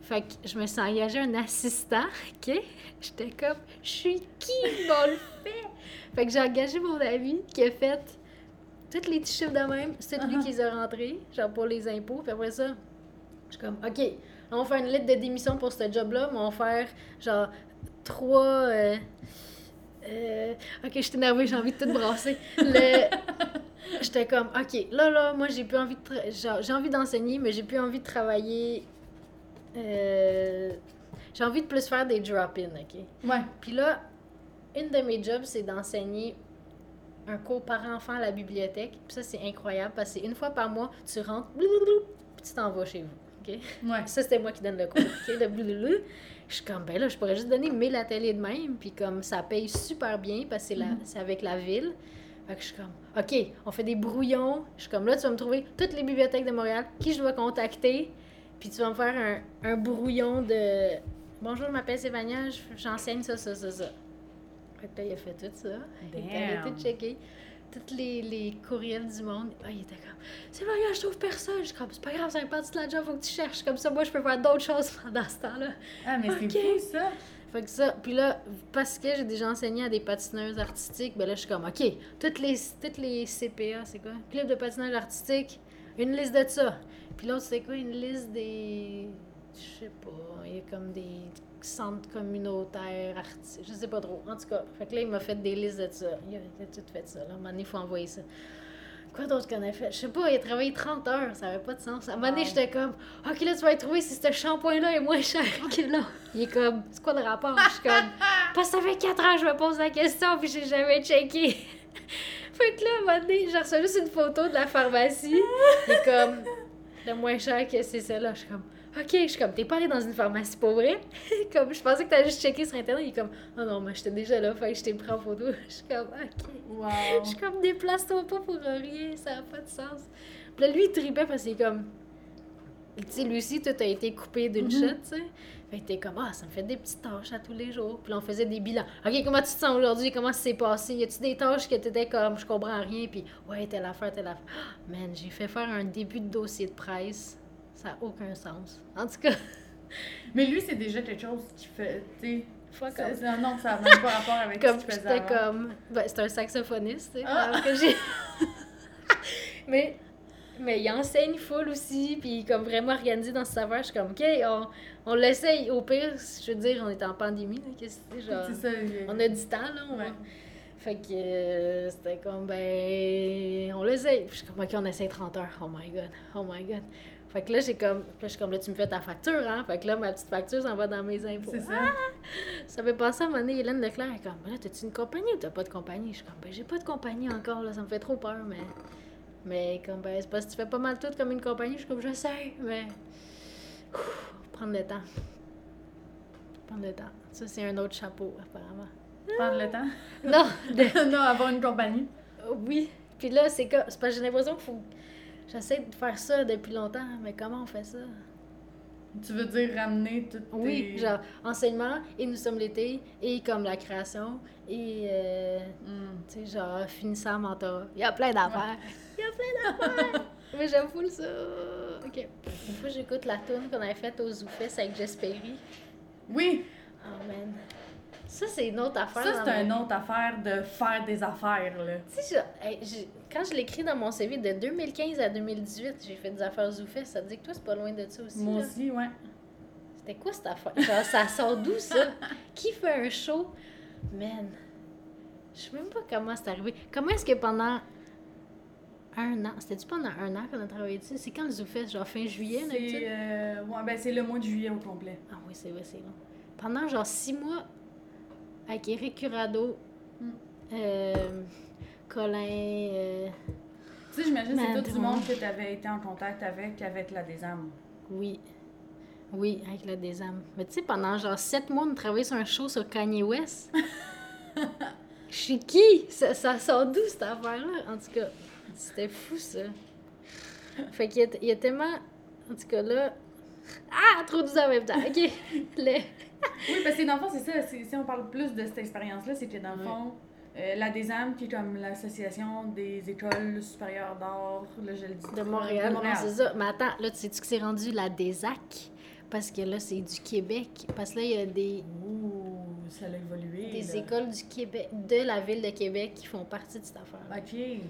Fait que je me suis engagée un assistant, OK? J'étais comme, je suis qui, on le fait? Fait que j'ai engagé mon ami qui a fait tous les petits chiffres de même. C'est lui qui les a rentrés, genre pour les impôts. Puis après ça, je suis comme, OK, on va faire une lettre de démission pour ce job-là, mais on va faire genre 3... OK, je suis énervée, j'ai envie de tout brasser. J'étais comme, OK, là, moi, j'ai plus envie de... Genre, j'ai envie d'enseigner, mais j'ai plus envie de travailler... J'ai envie de plus faire des drop-in, OK? Ouais. Puis là, une de mes jobs, c'est d'enseigner un cours par enfant à la bibliothèque. Puis ça, c'est incroyable parce que une fois par mois, tu rentres, blouloulou, puis tu t'en vas chez vous, OK? Ouais. Ça, c'était moi qui donne le cours, OK? De blouloulou. Je suis comme, ben là, je pourrais juste donner 1000 ateliers de même. Puis comme, ça paye super bien parce que c'est avec la ville. Fait que je suis comme, OK, on fait des brouillons. Je suis comme, là, tu vas me trouver toutes les bibliothèques de Montréal, qui je dois contacter. Puis tu vas me faire un brouillon de... Bonjour, je m'appelle Stéphania, j'enseigne ça. Fait que là, il a fait tout ça. Damn. Il est allé tout checker. Tous les courriels du monde. Ah, il était comme, c'est vrai, je trouve personne. Je suis comme, c'est pas grave, ça me prend toute la job, faut que tu cherches. Comme ça, moi, je peux faire d'autres choses pendant ce temps-là. Ah, mais okay. C'est cool, ça. Fait que ça, puis là, parce que j'ai déjà enseigné à des patineuses artistiques, ben là, je suis comme, OK, toutes les CPA, c'est quoi? Club de patinage artistique, une liste de ça. Puis l'autre, c'est quoi? Une liste des... Je sais pas, il y a comme des centres communautaires, artistes, je sais pas trop. En tout cas, fait que là, il m'a fait des listes de ça. Il a tout fait ça. Là, à un moment donné, il faut envoyer ça. Quoi d'autre qu'on a fait? Je sais pas, il a travaillé 30 heures, ça avait pas de sens. À un moment donné, j'étais comme, OK, là, tu vas y trouver si ce shampoing-là est moins cher que là. Il est comme, c'est quoi le rapport? Je suis comme, parce que ça fait 4 ans que je me pose la question, puis j'ai jamais checké. Fait que là, à un moment donné, j'ai reçu juste une photo de la pharmacie. Il est comme, le moins cher que c'est celle-là. Je suis comme, OK, je suis comme, t'es pas allé dans une pharmacie pour vrai? Comme, je pensais que t'allais juste checker sur Internet. Il est comme, oh non, moi, j'étais déjà là, fait que je t'ai pris en photo. Je suis comme, OK. Wow. Je suis comme, déplace-toi pas pour rien, ça n'a pas de sens. Puis là, lui, il tripait parce qu'il est comme, tu sais, lui aussi, tout a été coupé d'une shot, tu sais. Fait que t'es comme, ah, ça me fait des petites tâches à tous les jours. Puis là, on faisait des bilans. OK, comment tu te sens aujourd'hui? Comment ça s'est passé? Y a-tu des tâches que t'étais comme, je comprends rien? Puis, ouais, telle affaire. Oh, man, j'ai fait faire un début de dossier de presse. Ça n'a aucun sens. En tout cas. Mais lui, c'est déjà quelque chose qui fait, tu sais. Non, ça n'a même pas rapport avec ce qu'il faisait avant. Comme, ben, c'est un saxophoniste, tu sais. Ah! Que j'ai... mais il enseigne full aussi, puis comme vraiment organisé dans ce savoir. Je suis comme, OK, on l'essaye. Au pire, je veux dire, on est en pandémie. Là, qu'est-ce que genre, c'est ça, on a du temps, là. Ouais. Fait que c'était comme, ben, on l'essaye. Puis je suis comme, OK, on essaye 30 heures. Oh my God. Fait que là, je suis comme, là, tu me fais ta facture, hein? Fait que là, ma petite facture, ça va dans mes impôts. C'est ça. Ah! Ça fait penser à un moment donné, Hélène Leclerc, elle est comme, là, t'as-tu une compagnie ou t'as pas de compagnie? Je suis comme, ben, j'ai pas de compagnie encore, là, ça me fait trop peur, mais comme, ben, c'est parce que tu fais pas mal tout comme une compagnie, je suis comme, je sais, mais... Ouf, prendre le temps. Ça, c'est un autre chapeau, apparemment. Prendre le temps? Non. Non, avoir une compagnie. Oui. Puis là, c'est comme, c'est parce que j'ai l'impression qu'il faut... J'essaie de faire ça depuis longtemps, mais comment on fait ça? Tu veux dire ramener toutes tes... Oui, genre enseignement, et nous sommes l'été, et comme la création, et tu sais, genre finissant mentorat. Il y a plein d'affaires! Mais j'aime full ça! OK. Une fois, j'écoute la tune qu'on avait faite au Zoofest avec Jess Perry. Oui! Oh man! Ça, c'est une autre affaire. Ça, c'est une autre affaire de faire des affaires, là. Tu sais, quand je l'écris dans mon CV, de 2015 à 2018, j'ai fait des affaires Zoofest. Ça te dit que toi, c'est pas loin de ça aussi, moi là. Aussi, ouais. C'était quoi, cette affaire? Genre, ça sort d'où, ça? Qui fait un show? Man, je sais même pas comment c'est arrivé. Comment est-ce que pendant un an... C'était-tu pendant un an qu'on a travaillé dessus? C'est quand le Zoofest? Genre fin juillet, là, tu sais? Ouais, ben c'est le mois de juillet au complet. Ah oui, c'est vrai, c'est long. Pendant genre 6 mois... Avec Eric Curado, Colin... Tu sais, j'imagine que c'est tout du monde que tu avais été en contact avec la DESAM. Oui, avec la DESAM. Mais tu sais, pendant genre 7 mois, on travaillait sur un show sur Kanye West. Je suis qui? Ça sort d'où, cette affaire-là? En tout cas, c'était fou, ça. Fait qu'il y a tellement... En tout cas, là... Ah! Trop doux en même temps. OK. Oui, parce que dans le fond, c'est ça. Si on parle plus de cette expérience-là, c'est que dans le fond, la DESAM, qui est comme l'association des écoles supérieures d'art, là, je le dis. De Montréal. Non, c'est ça. Mais attends, là, tu sais-tu que c'est rendu la DESAC? Parce que là, c'est du Québec. Parce que là, il y a des... Ouh, ça a évolué. Des écoles du Québec, de la ville de Québec, qui font partie de cette affaire-là. OK.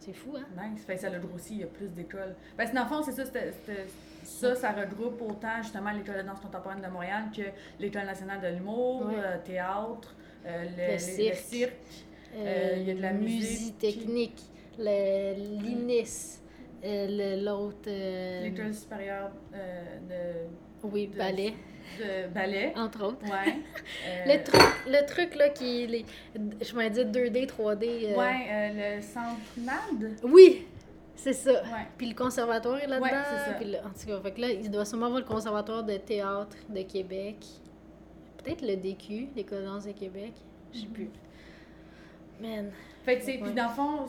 C'est fou, hein? Nice. Fait que ça l'a grossi, il y a plus d'écoles. Parce que dans le fond, c'est ça, ça regroupe autant justement l'École de danse contemporaine de Montréal que l'École nationale de l'humour, théâtre, le cirque, il y a de la musique technique, l'INIS, L'autre... L'école supérieure de... Oui, ballet. De ballet. Entre autres. Ouais. Le truc là qui... je m'en dis 2D, 3D... Ouais, le centre NAD. Oui, c'est ça. Ouais. Puis le conservatoire est là-dedans. Ouais, c'est ça. Puis en tout cas, fait que là, il doit sûrement avoir le conservatoire de théâtre de Québec. Peut-être le DQ, l'École Danse de Québec. Je sais plus. Man. Fait que c'est... Puis dans le fond,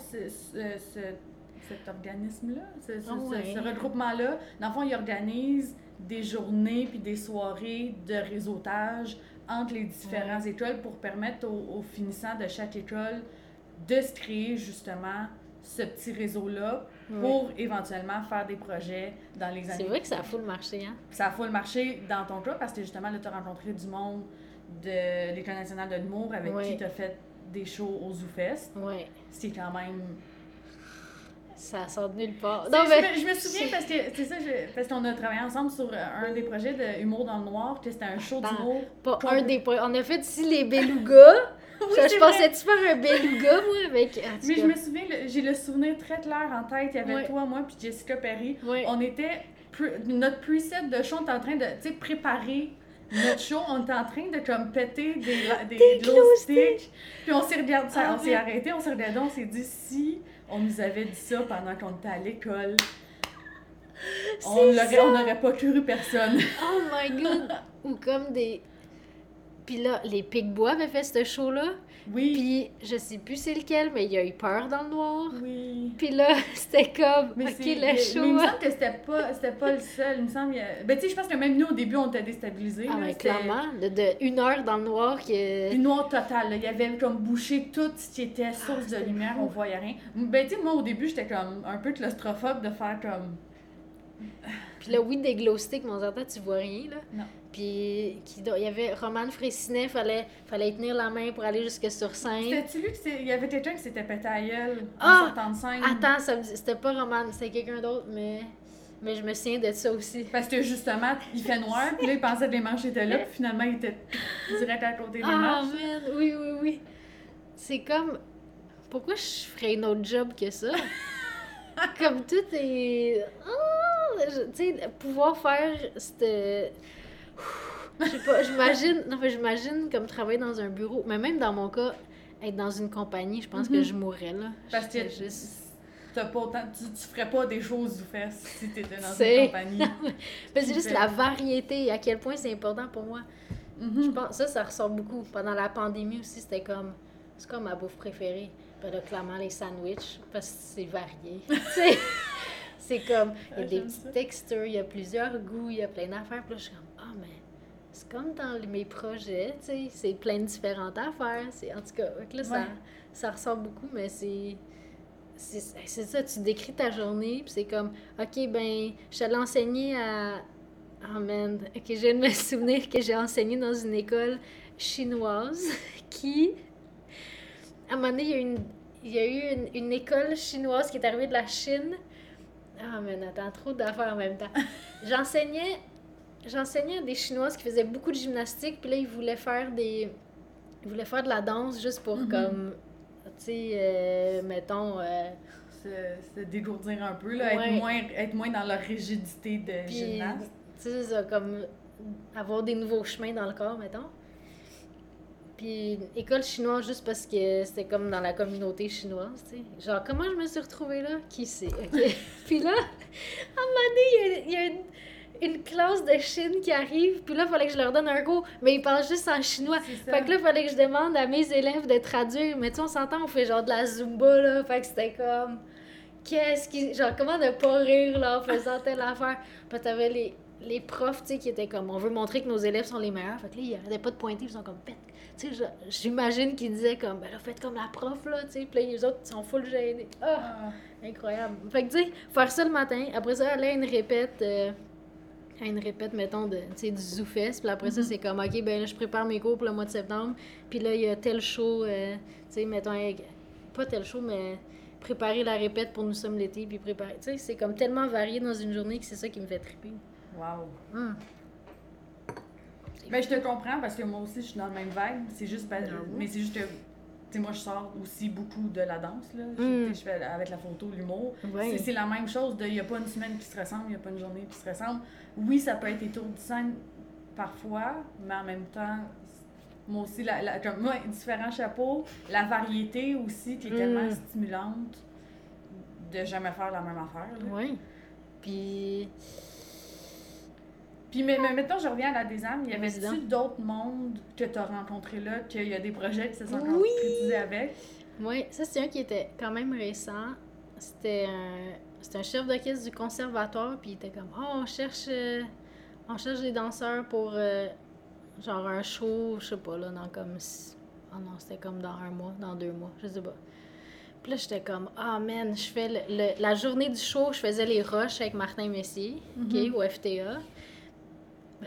cet organisme-là, ce regroupement-là, dans le fond, il organise des journées puis des soirées de réseautage entre les différentes écoles pour permettre aux finissants de chaque école de se créer justement ce petit réseau-là pour éventuellement faire des projets dans les années. C'est vrai que ça fout le marché, hein? Ça fout le marché dans ton cas parce que justement, là, tu as rencontré du monde de l'École nationale de l'humour avec qui tu as fait des shows au Zoofest. Oui. C'est quand même... Ça sort de nulle part. Non, mais... je me souviens parce que c'est ça, parce qu'on a travaillé ensemble sur un des projets de Humour dans le Noir, que c'était un show d'humour. Pas un des projets. On a fait ici les Belugas. Oui, je pensais-tu faire un Beluga, moi, avec. Mais je me souviens, j'ai le souvenir très clair en tête. Il y avait toi, moi, puis Jessica Perry. Oui. On était. Notre preset de show, on était en train de préparer notre show. On était en train de comme péter des glow sticks. Puis on s'est regardé, on s'est arrêté, on s'est regardé, on s'est dit si. On nous avait dit ça pendant qu'on était à l'école. On n'aurait pas cru personne. Oh my God! Ou comme des... Puis là, les Pic-Bois avaient fait ce show-là. Oui. Puis je sais plus c'est lequel, mais il y a eu peur dans le noir. Oui. Puis là, c'était comme... Mais le show... Mais il me semble que c'était pas le seul. Il me semble... Ben tu sais, je pense que même nous, au début, on était déstabilisés. Ah ouais, clairement. De 1 heure dans le noir qui... Une heure totale, là. Il y avait comme bouché tout ce qui était source de lumière. Fou. On voyait rien. Ben tu sais, moi, au début, j'étais comme un peu claustrophobe de faire comme... Puis là, oui, des glow sticks, mais on s'entend, tu vois rien, là. Non. Puis il y avait Romane Frécinet, fallait tenir la main pour aller jusque sur scène. C'était-tu lui qu'il y avait quelqu'un qui s'était pété à gueule en sortant de scène? Attends, c'était pas Romane, c'était quelqu'un d'autre, mais je me souviens de ça aussi. Parce que justement, il fait noir, puis là, il pensait que les manches étaient là, puis finalement, il était direct à côté des manches. Ah, merde, oui. C'est comme... Pourquoi je ferais une autre job que ça? Comme tout est... Tu sais, pouvoir faire cette... Je sais pas, j'imagine comme travailler dans un bureau, mais même dans mon cas, être dans une compagnie, je pense que je mourrais, là. Parce que t'as pas autant, tu ferais pas des choses du fait si t'étais dans une compagnie. Mais c'est juste la variété, à quel point c'est important pour moi. Je pense ça ressort beaucoup. Pendant la pandémie aussi, c'était comme, c'est comme ma bouffe préférée. Ben là, clairement, les sandwichs, parce que c'est varié. C'est comme, il y a des petites textures, il y a plusieurs goûts, il y a plein d'affaires. Puis là, je suis comme, mais c'est comme dans mes projets, tu sais, c'est plein de différentes affaires. C'est, en tout cas, là, ça ressemble beaucoup, mais c'est ça, tu décris ta journée, puis c'est comme, OK, ben, je suis allée enseigner à... Oh man, OK, je viens de me souvenir que j'ai enseigné dans une école chinoise qui... À un moment donné, il y a eu une école chinoise qui est arrivée de la Chine. Ah, mais attends, trop d'affaires en même temps. J'enseignais à des Chinoises qui faisaient beaucoup de gymnastique, puis là, ils voulaient faire de la danse juste pour, comme, tu sais, mettons... se dégourdir un peu, là, être moins dans leur rigidité de puis, gymnaste. Tu sais, ça, comme, avoir des nouveaux chemins dans le corps, mettons. Puis, école chinoise, juste parce que c'était comme dans la communauté chinoise, tu sais. Genre, comment je me suis retrouvée là? Qui sait, OK? Puis là, à un moment donné, il y a une classe de Chine qui arrive, puis là, il fallait que je leur donne un cours, mais ils parlent juste en chinois. Fait que là, il fallait que je demande à mes élèves de traduire. Mais tu sais, on s'entend, on fait genre de la Zumba, là. Fait que c'était comme... Genre, comment ne pas rire, là, en faisant telle affaire? Puis t'avais les profs, tu sais, qui étaient comme... On veut montrer que nos élèves sont les meilleurs. Fait que là, ils arrêtaient pas de pointer, ils sont comme... Tu sais, j'imagine qu'ils disaient comme, ben là, faites comme la prof, là, tu sais, puis les autres, ils sont full gênés. Incroyable. Fait que, tu sais, faire ça le matin, après ça, aller à une répète, mettons, de, tu sais, du Zoofest, puis après ça, c'est comme, OK, ben là, je prépare mes cours pour le mois de septembre, puis là, il y a tel show, tu sais, mettons, pas tel show, mais préparer la répète pour Nous sommes l'été, puis préparer, tu sais, c'est comme tellement varié dans une journée que c'est ça qui me fait triper. Wow! Ben, je te comprends parce que moi aussi, je suis dans la même vague. C'est juste que Tu sais, moi, je sors aussi beaucoup de la danse, là. Je fais avec la photo, l'humour. Oui. C'est la même chose. Il n'y a pas une semaine qui se ressemble, il n'y a pas une journée qui se ressemble. Oui, ça peut être étourdissant parfois, mais en même temps, moi aussi, comme moi, différents chapeaux, la variété aussi qui est tellement stimulante de jamais faire la même affaire, là. Oui. Puis maintenant, je reviens à la DESAM. Il y avait-tu d'autres mondes que tu as rencontrés là, qu'il y a des projets qui se sont concrétisés avec? Oui, ça, c'est un qui était quand même récent. C'était un chef d'orchestre du Conservatoire, puis il était comme « Oh, on cherche des danseurs pour genre un show, je sais pas, là, dans comme... Oh non, c'était comme dans un mois, dans 2 mois, je sais pas. » Puis là, j'étais comme « Ah, oh, man, je fais la journée du show, je faisais les rushs avec Martin Messier, mm-hmm. au FTA. »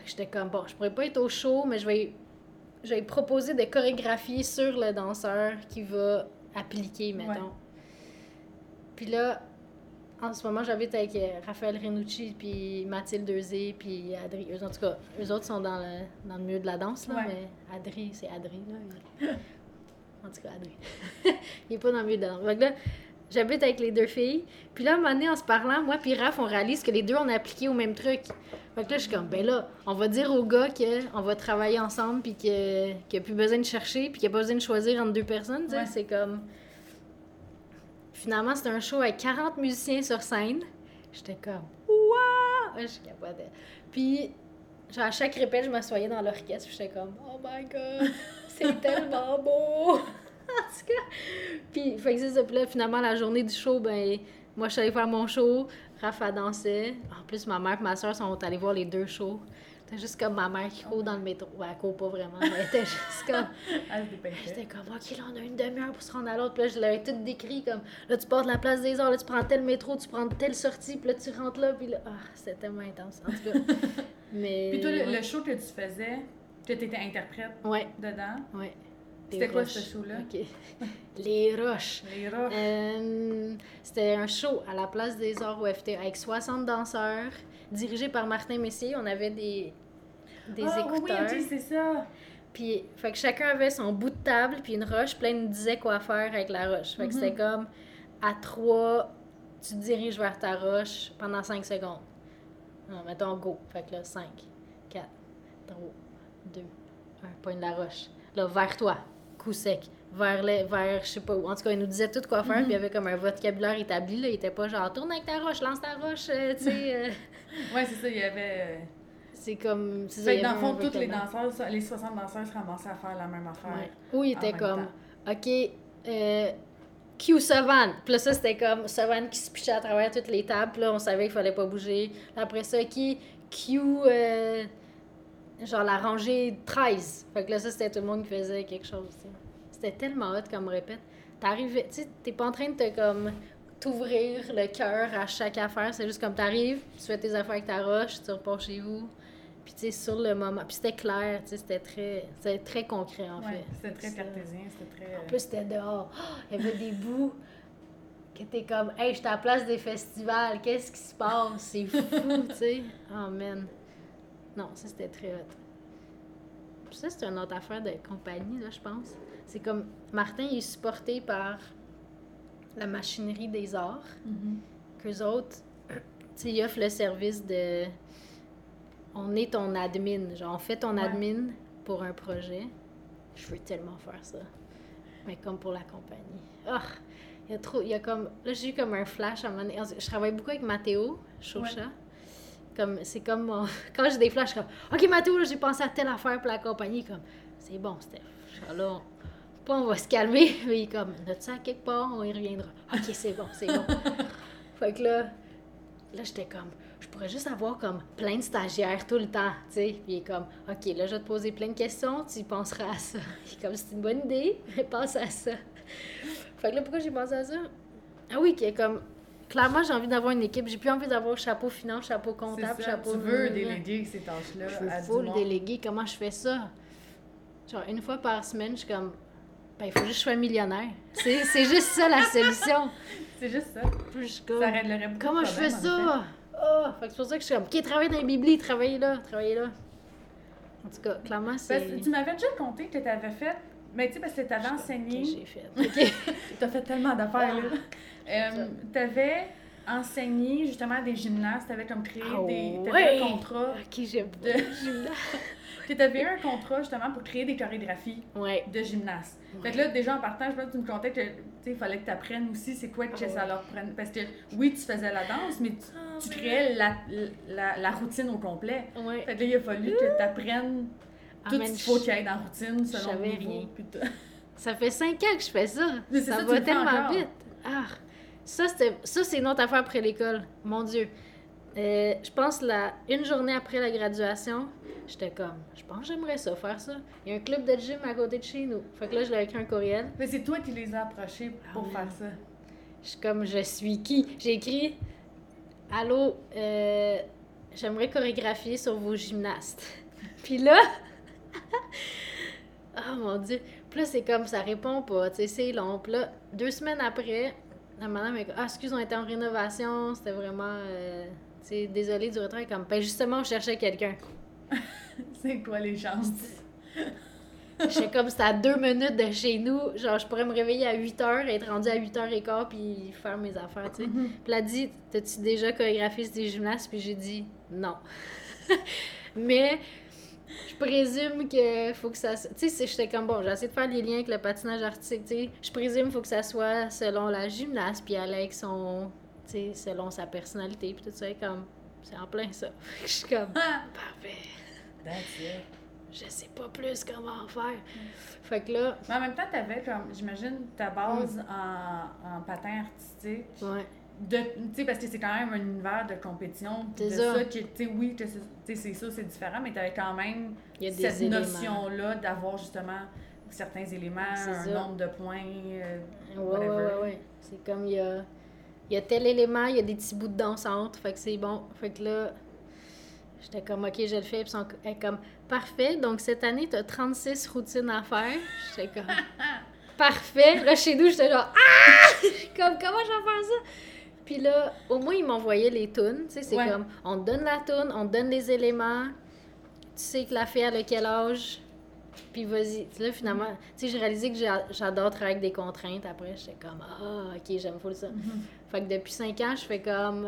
J'étais comme, bon, je pourrais pas être au show, mais je vais proposer des chorégraphies sur le danseur qui va appliquer, mettons. Ouais. Puis là, en ce moment, j'habite avec Raphaël Renucci, puis Mathilde Deuzé, puis Adrien. En tout cas, eux autres sont dans le milieu de la danse, là, ouais. Mais Adrien, c'est Adrien, là. En tout cas, Adrien. Il est pas dans le milieu de la danse. Donc là, j'habite avec les 2 filles. Puis là, à un moment donné, en se parlant, moi puis Raph, on réalise que les 2, on a appliqué au même truc. Fait que là, je suis comme, ben là, on va dire aux gars qu'on va travailler ensemble puis qu'il n'y a plus besoin de chercher puis qu'il n'y a pas besoin de choisir entre 2 personnes. Ouais. C'est comme... Finalement, c'était un show avec 40 musiciens sur scène. J'étais comme, ouah! Je capotais. Puis, genre, à chaque répète, je m'assoyais dans l'orchestre puis j'étais comme, oh my God, c'est tellement beau! En tout cas, puis fait que c'est ça. Puis là, finalement, la journée du show, ben moi, je suis allée faire mon show, Rafa dansait. En plus, ma mère et ma soeur sont allées voir les 2 shows. C'était juste comme ma mère qui court dans le métro. Ouais, elle court pas vraiment, mais elle était juste comme... J'étais comme, OK, là, on a une demi-heure pour se rendre à l'autre. Puis là, je l'avais tout décrit, comme, là, tu pars de la Place des Arts, là, tu prends tel métro, tu prends telle sortie, puis là, tu rentres là, puis là... Ah, c'était tellement intense, en tout cas. Mais... Puis toi, le show que tu faisais, que t'étais interprète dedans. Oui. C'était quoi ce show-là? Okay. Les Roches. Les Roches. C'était un show à la Place des Arts au FTA avec 60 danseurs, dirigé par Martin Messier. On avait des écouteurs. Oui, c'est ça. Puis, fait que chacun avait son bout de table, puis une roche, plein nous disait quoi faire avec la roche. Fait que c'était comme à 3, tu te diriges vers ta roche pendant 5 secondes. Non, mettons go. Fait que là, 5, 4, 3, 2, 1, poigne la roche. Là, vers toi. Coup sec, vers je sais pas où. En tout cas, il nous disait tout quoi faire, puis il y avait comme un vocabulaire établi, là. Il était pas genre, tourne avec ta roche, lance ta roche, tu sais. Ouais, c'est ça, il y avait... C'est comme... C'est fait que dans le fond, tous les danseurs, les 60 danseurs se ramassaient à faire la même affaire. Oui, il était comme, OK, Q Savane. Puis là, ça, c'était comme Savane qui se pichait à travers toutes les tables, puis là, on savait qu'il fallait pas bouger. Après ça, Q... genre la rangée 13. Fait que là, ça, c'était tout le monde qui faisait quelque chose, t'sais. C'était tellement hot, comme répète. T'arrivais, tu sais, t'es pas en train de t'ouvrir le cœur à chaque affaire. C'est juste comme t'arrives, tu fais tes affaires avec ta roche, tu repars chez vous. Puis, tu sais, sur le moment. Puis c'était clair, tu sais, c'était très concret, en fait. C'était très cartésien, c'était très... En plus, c'était dehors. Il y avait des bouts que t'es comme, « Hey, je suis à la place des festivals, qu'est-ce qui se passe? C'est fou, tu sais. » Oh, man. Non, ça, c'était très hot. Ça, c'est une autre affaire de compagnie, là, je pense. C'est comme... Martin, il est supporté par la machinerie des arts. Mm-hmm. Qu'eux autres, tu sais, ils offrent le service de... On est ton admin. Genre, on fait ton admin pour un projet. Je veux tellement faire ça. Mais comme pour la compagnie. Ah! Oh, il y a comme... Là, j'ai eu comme un flash à un moment donné. Je travaille beaucoup avec Matteo Choucha. Ouais. Quand j'ai des flashs, je suis comme, OK, Matteo, là, j'ai pensé à telle affaire pour la compagnie. Comme, c'est bon, Steph. Alors, pas on va se calmer. Mais il est comme, notre sac quelque part, on y reviendra. OK, c'est bon, c'est bon. Fait que là, j'étais comme, je pourrais juste avoir comme plein de stagiaires tout le temps, tu sais. Puis il est comme, OK, là, je vais te poser plein de questions, tu penseras à ça. Il est comme, c'est une bonne idée, pense à ça. Fait que là, pourquoi j'ai pensé à ça? Ah oui, qui est comme, clairement, j'ai envie d'avoir une équipe. J'ai plus envie d'avoir chapeau finance, chapeau comptable, chapeau... Tu veux déléguer ces tâches-là à du monde. Il faut le déléguer. Comment je fais ça? Genre, une fois par semaine, je suis comme... Ben, il faut juste que je sois millionnaire. C'est juste ça, la solution. C'est juste ça. Puis, je, comme, ça réglerait beaucoup de problèmes. Comment je fais ça? Oh! Fait que c'est pour ça que je suis comme... OK, travaille dans les biblis, travaillez là, travaillez là. En tout cas, clairement, c'est... Parce que tu m'avais déjà compté que tu avais fait Mais tu sais, parce que t'avais enseigné... J'ai fait. Okay. T'as fait tellement d'affaires, là. T'avais enseigné, justement, à des gymnastes. T'avais comme créé t'avais un contrat... OK, j'aime de gymnastes. Tu avais eu un contrat, justement, pour créer des chorégraphies de gymnastes. Fait que là, déjà, en partant, je pense que tu me contais que, tu sais, il fallait que t'apprennes aussi c'est quoi que ça leur prenne. Parce que, oui, tu faisais la danse, mais tu créais la routine au complet. Ouais. Fait que là, il a fallu que t'apprennes... Tout ce qu'il faut qu'il y ait dans la routine, selon mes rien. Putain. Ça fait 5 ans que je fais ça. Mais ça va tellement vite. Ah, ça, c'est une autre affaire après l'école. Mon Dieu. Je pense, une journée après la graduation, j'étais comme, je pense que j'aimerais ça, faire ça. Il y a un club de gym à côté de chez nous. Fait que là, je leur ai écrit un courriel. Mais c'est toi qui les as approchés pour faire ça. Je suis comme, je suis qui? J'ai écrit, allô, j'aimerais chorégraphier sur vos gymnastes. Puis là... oh mon Dieu! Puis là, c'est comme, ça répond pas, tu sais, c'est long. Puis là, 2 semaines après, la madame est comme, excuse, on était en rénovation, c'était vraiment, tu sais, désolée du retard. Comme, ben justement, on cherchait quelqu'un. C'est quoi les chances? J'étais comme, c'était à 2 minutes de chez nous, genre, je pourrais me réveiller à 8h, être rendue à 8h15, puis faire mes affaires, tu sais. Mm-hmm. Puis elle a dit, t'as-tu déjà chorégraphié sur des gymnastes? Puis j'ai dit, non. Mais... je présume que faut que ça... Tu sais, j'étais comme, bon, j'ai essayé de faire les liens avec le patinage artistique, tu sais. Je présume faut que ça soit selon la gymnaste, puis aller avec son... Tu sais, selon sa personnalité, puis tout ça, comme... C'est en plein ça. Je suis comme, parfait. That's it. Je sais pas plus comment faire. Fait que là... Mais en même temps, t'avais comme, j'imagine, ta base en patin artistique. Ouais. Tu sais, parce que c'est quand même un univers de compétition, c'est de ça qui, tu sais, oui, c'est ça, c'est différent, mais t'avais quand même cette notion-là d'avoir justement certains éléments, nombre de points, whatever. Ouais. C'est comme, il y a tel élément, il y a des petits bouts de danse entre, fait que c'est bon. Fait que là, j'étais comme, OK, je le fais, puis elle est comme, parfait, donc cette année, t'as 36 routines à faire. J'étais comme, parfait. Là, chez nous, j'étais genre, comme, comment je vais faire ça? Puis là, au moins, ils m'envoyaient les tounes. Tu sais, c'est comme, on te donne la toune, on te donne les éléments. Tu sais que la fille, elle a quel âge? Puis vas-y. Là, finalement, tu sais, j'ai réalisé que j'adore travailler avec des contraintes. Après, j'étais comme, OK, j'aime full ça. Mm-hmm. Fait que depuis 5 ans, je fais comme,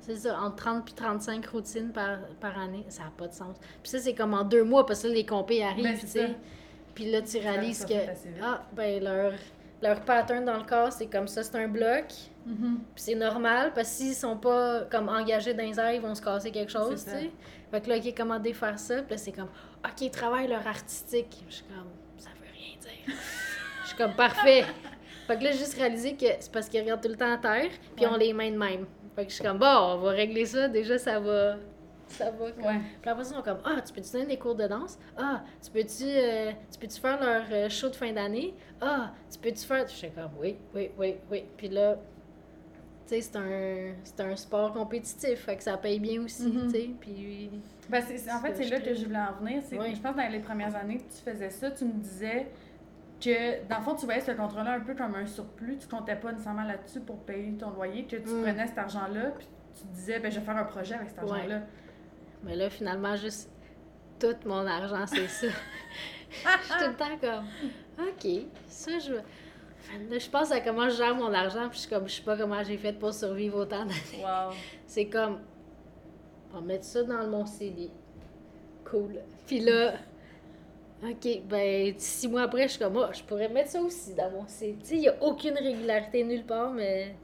c'est ça, entre 30 et 35 routines par année. Ça n'a pas de sens. Puis ça, c'est comme en 2 mois, parce que là, les compés arrivent, tu sais. Puis là, tu réalises que, leur pattern dans le corps, c'est comme ça, c'est un bloc. Mm-hmm. Puis c'est normal, parce que s'ils sont pas comme engagés dans les airs, ils vont se casser quelque chose, tu sais. Fait que là, OK, comment défaire ça? Puis là, c'est comme, OK, ils travaillent leur artistique. Je suis comme, ça veut rien dire. Je suis comme, parfait. Fait que là, j'ai juste réalisé que c'est parce qu'ils regardent tout le temps à terre, puis ils ont les mains de même. Fait que je suis comme, bon, on va régler ça, déjà, ça va comme... Puis après ça, ils sont comme, tu peux-tu donner des cours de danse? Tu peux-tu faire leur show de fin d'année? Tu peux-tu faire... Je suis comme, oui. Puis là, tu sais, c'est un sport compétitif, fait que ça paye bien aussi, tu sais, puis... Ben, c'est là que je voulais en venir. C'est, je pense que dans les premières années que tu faisais ça, tu me disais que, dans le fond, tu voyais ce contrat-là un peu comme un surplus, tu comptais pas nécessairement là-dessus pour payer ton loyer, que tu prenais cet argent-là, puis tu te disais, ben je vais faire un projet avec cet argent-là. Ouais. Mais là, finalement, juste tout mon argent, c'est ça. Je suis tout le temps comme, OK, ça, je pense à comment je gère mon argent, puis je suis comme, je sais pas comment j'ai fait pour survivre autant d'années. Wow. C'est comme, on va mettre ça dans mon CD. Cool. Puis là, OK, ben 6 mois après, je suis comme, je pourrais mettre ça aussi dans mon CD. Tu sais, il n'y a aucune régularité nulle part, mais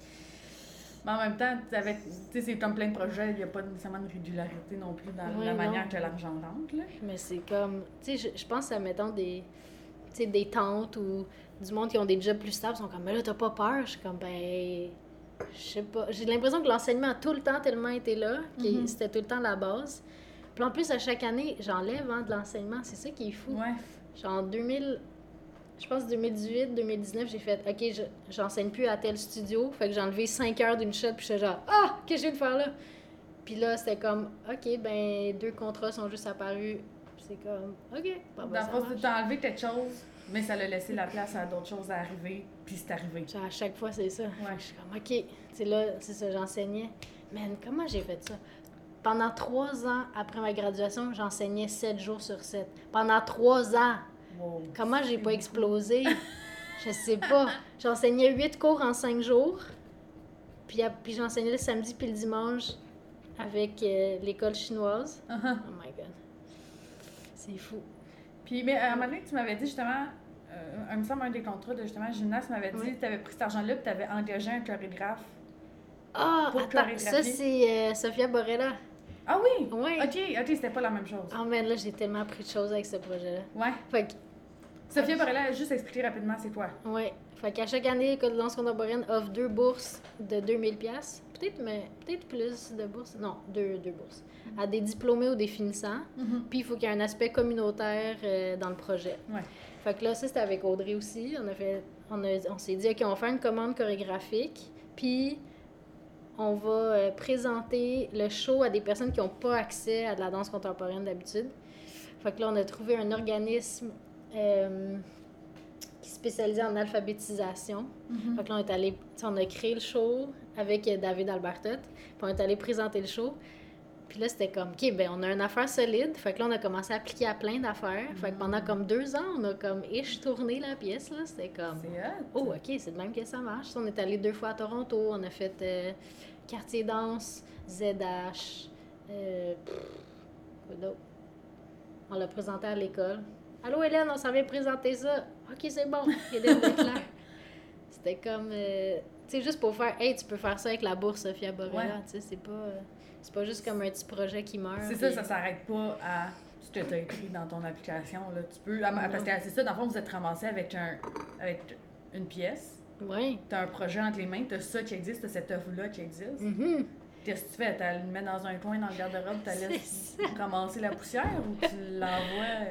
en même temps, c'est comme plein de projets, il n'y a pas nécessairement de régularité non plus dans la manière que l'argent rentre, là. Mais c'est comme, tu sais, je pense à, mettons, des tantes ou du monde qui ont des jobs plus stables, sont comme, mais là, t'as pas peur? Je suis comme, ben, je sais pas. J'ai l'impression que l'enseignement a tout le temps tellement été là, que c'était tout le temps la base. Puis en plus, à chaque année, j'enlève de l'enseignement, c'est ça qui est fou. Ouais. Genre, en 2000... Je pense 2018, 2019, j'ai fait « OK, j'enseigne plus à tel studio. » Fait que j'ai enlevé 5 heures d'une shot, puis j'étais genre « Ah! Qu'est-ce que j'ai de faire là? » Puis là, c'était comme « OK, ben 2 contrats sont juste apparus. » C'est comme « OK, bah, ben, ça marche. » Dans le fond, t'as enlevé quelque chose, mais ça l'a laissé la place à d'autres choses à arriver, puis c'est arrivé. À chaque fois, c'est ça. Ouais. Fait que je suis comme « OK. » C'est là, c'est ça, j'enseignais. Man, comment j'ai fait ça? Pendant 3 ans, après ma graduation, j'enseignais 7 jours sur 7. Pendant 3 ans! Wow. Comment j'ai pas explosé? Je sais pas. J'enseignais 8 cours en 5 jours. Puis j'enseignais le samedi puis le dimanche avec l'école chinoise. Uh-huh. Oh my God. C'est fou. Puis, mais à un moment donné, tu m'avais dit justement, il me semble un des contrats de justement gymnase m'avait dit que tu avais pris cet argent-là et tu avais engagé un chorégraphe. Ah, attends, ça c'est Sofia Borella. Ah oui? Oui. OK, c'était pas la même chose. Ah, mais là, j'ai tellement appris de choses avec ce projet-là. Ouais. Fait que... Sofia Borella, juste expliquer rapidement c'est quoi. Oui. Fait qu'à chaque année, l'École de danse contemporaine offre 2 bourses de 2000$. Peut-être plus de bourses. Non, deux bourses. Mm-hmm. À des diplômés ou des finissants. Mm-hmm. Puis il faut qu'il y ait un aspect communautaire dans le projet. Ouais. Fait que là, ça, c'était avec Audrey aussi. On s'est dit, OK, on va faire une commande chorégraphique. Puis on va présenter le show à des personnes qui n'ont pas accès à de la danse contemporaine d'habitude. Fait que là, on a trouvé un organisme qui spécialisait en alphabétisation. Mm-hmm. Fait que là, on a créé le show avec David Albertot, puis on est allé présenter le show. Puis là, c'était comme, OK, ben on a une affaire solide. Fait que là, on a commencé à appliquer à plein d'affaires. Mm-hmm. Fait que pendant comme 2 ans, on a comme tourné la pièce, là. C'était comme, oh, OK, c'est de même que ça marche. On est allé 2 fois à Toronto. On a fait Quartier Danse, ZH, quoi d'autre? On l'a présenté à l'école. « Allô, Hélène, on s'en vient présenter ça. »« OK, c'est bon. » Hélène Leclerc. C'était comme... tu sais, juste pour faire « Hey, tu peux faire ça avec la bourse Sofia Borella. Ouais. » Tu sais, c'est pas juste comme un petit projet qui meurt. C'est ça, ça s'arrête pas à ce que tu as écrit dans ton application. Là. Tu peux... Parce que c'est ça, dans le fond, vous êtes ramassé avec une pièce. Oui. Tu as un projet entre les mains. Tu as ça qui existe, tu as cette œuvre-là qui existe. Mm-hmm. Qu'est-ce que tu fais? Tu la mets dans un coin dans le garde-robe, tu la laisses ramasser la poussière ou tu l'envoies...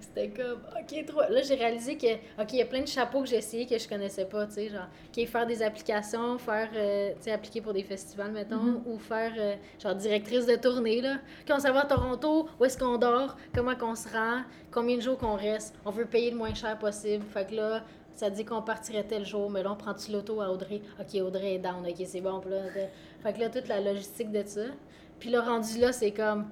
C'était comme, OK, trop. Là, j'ai réalisé que, OK, il y a plein de chapeaux que j'ai essayé que je connaissais pas, tu sais, genre, OK, faire des applications, tu sais, appliquer pour des festivals, mettons, ou faire, genre, directrice de tournée, là. Quand on s'en va à Toronto, où est-ce qu'on dort, comment qu'on se rend, combien de jours qu'on reste, on veut payer le moins cher possible. Fait que là, ça dit qu'on partirait tel jour, mais là, on prend-tu l'auto à Audrey? OK, Audrey est down, OK, c'est bon, là. Fait que là, toute la logistique de ça. Puis là, rendu là, c'est comme...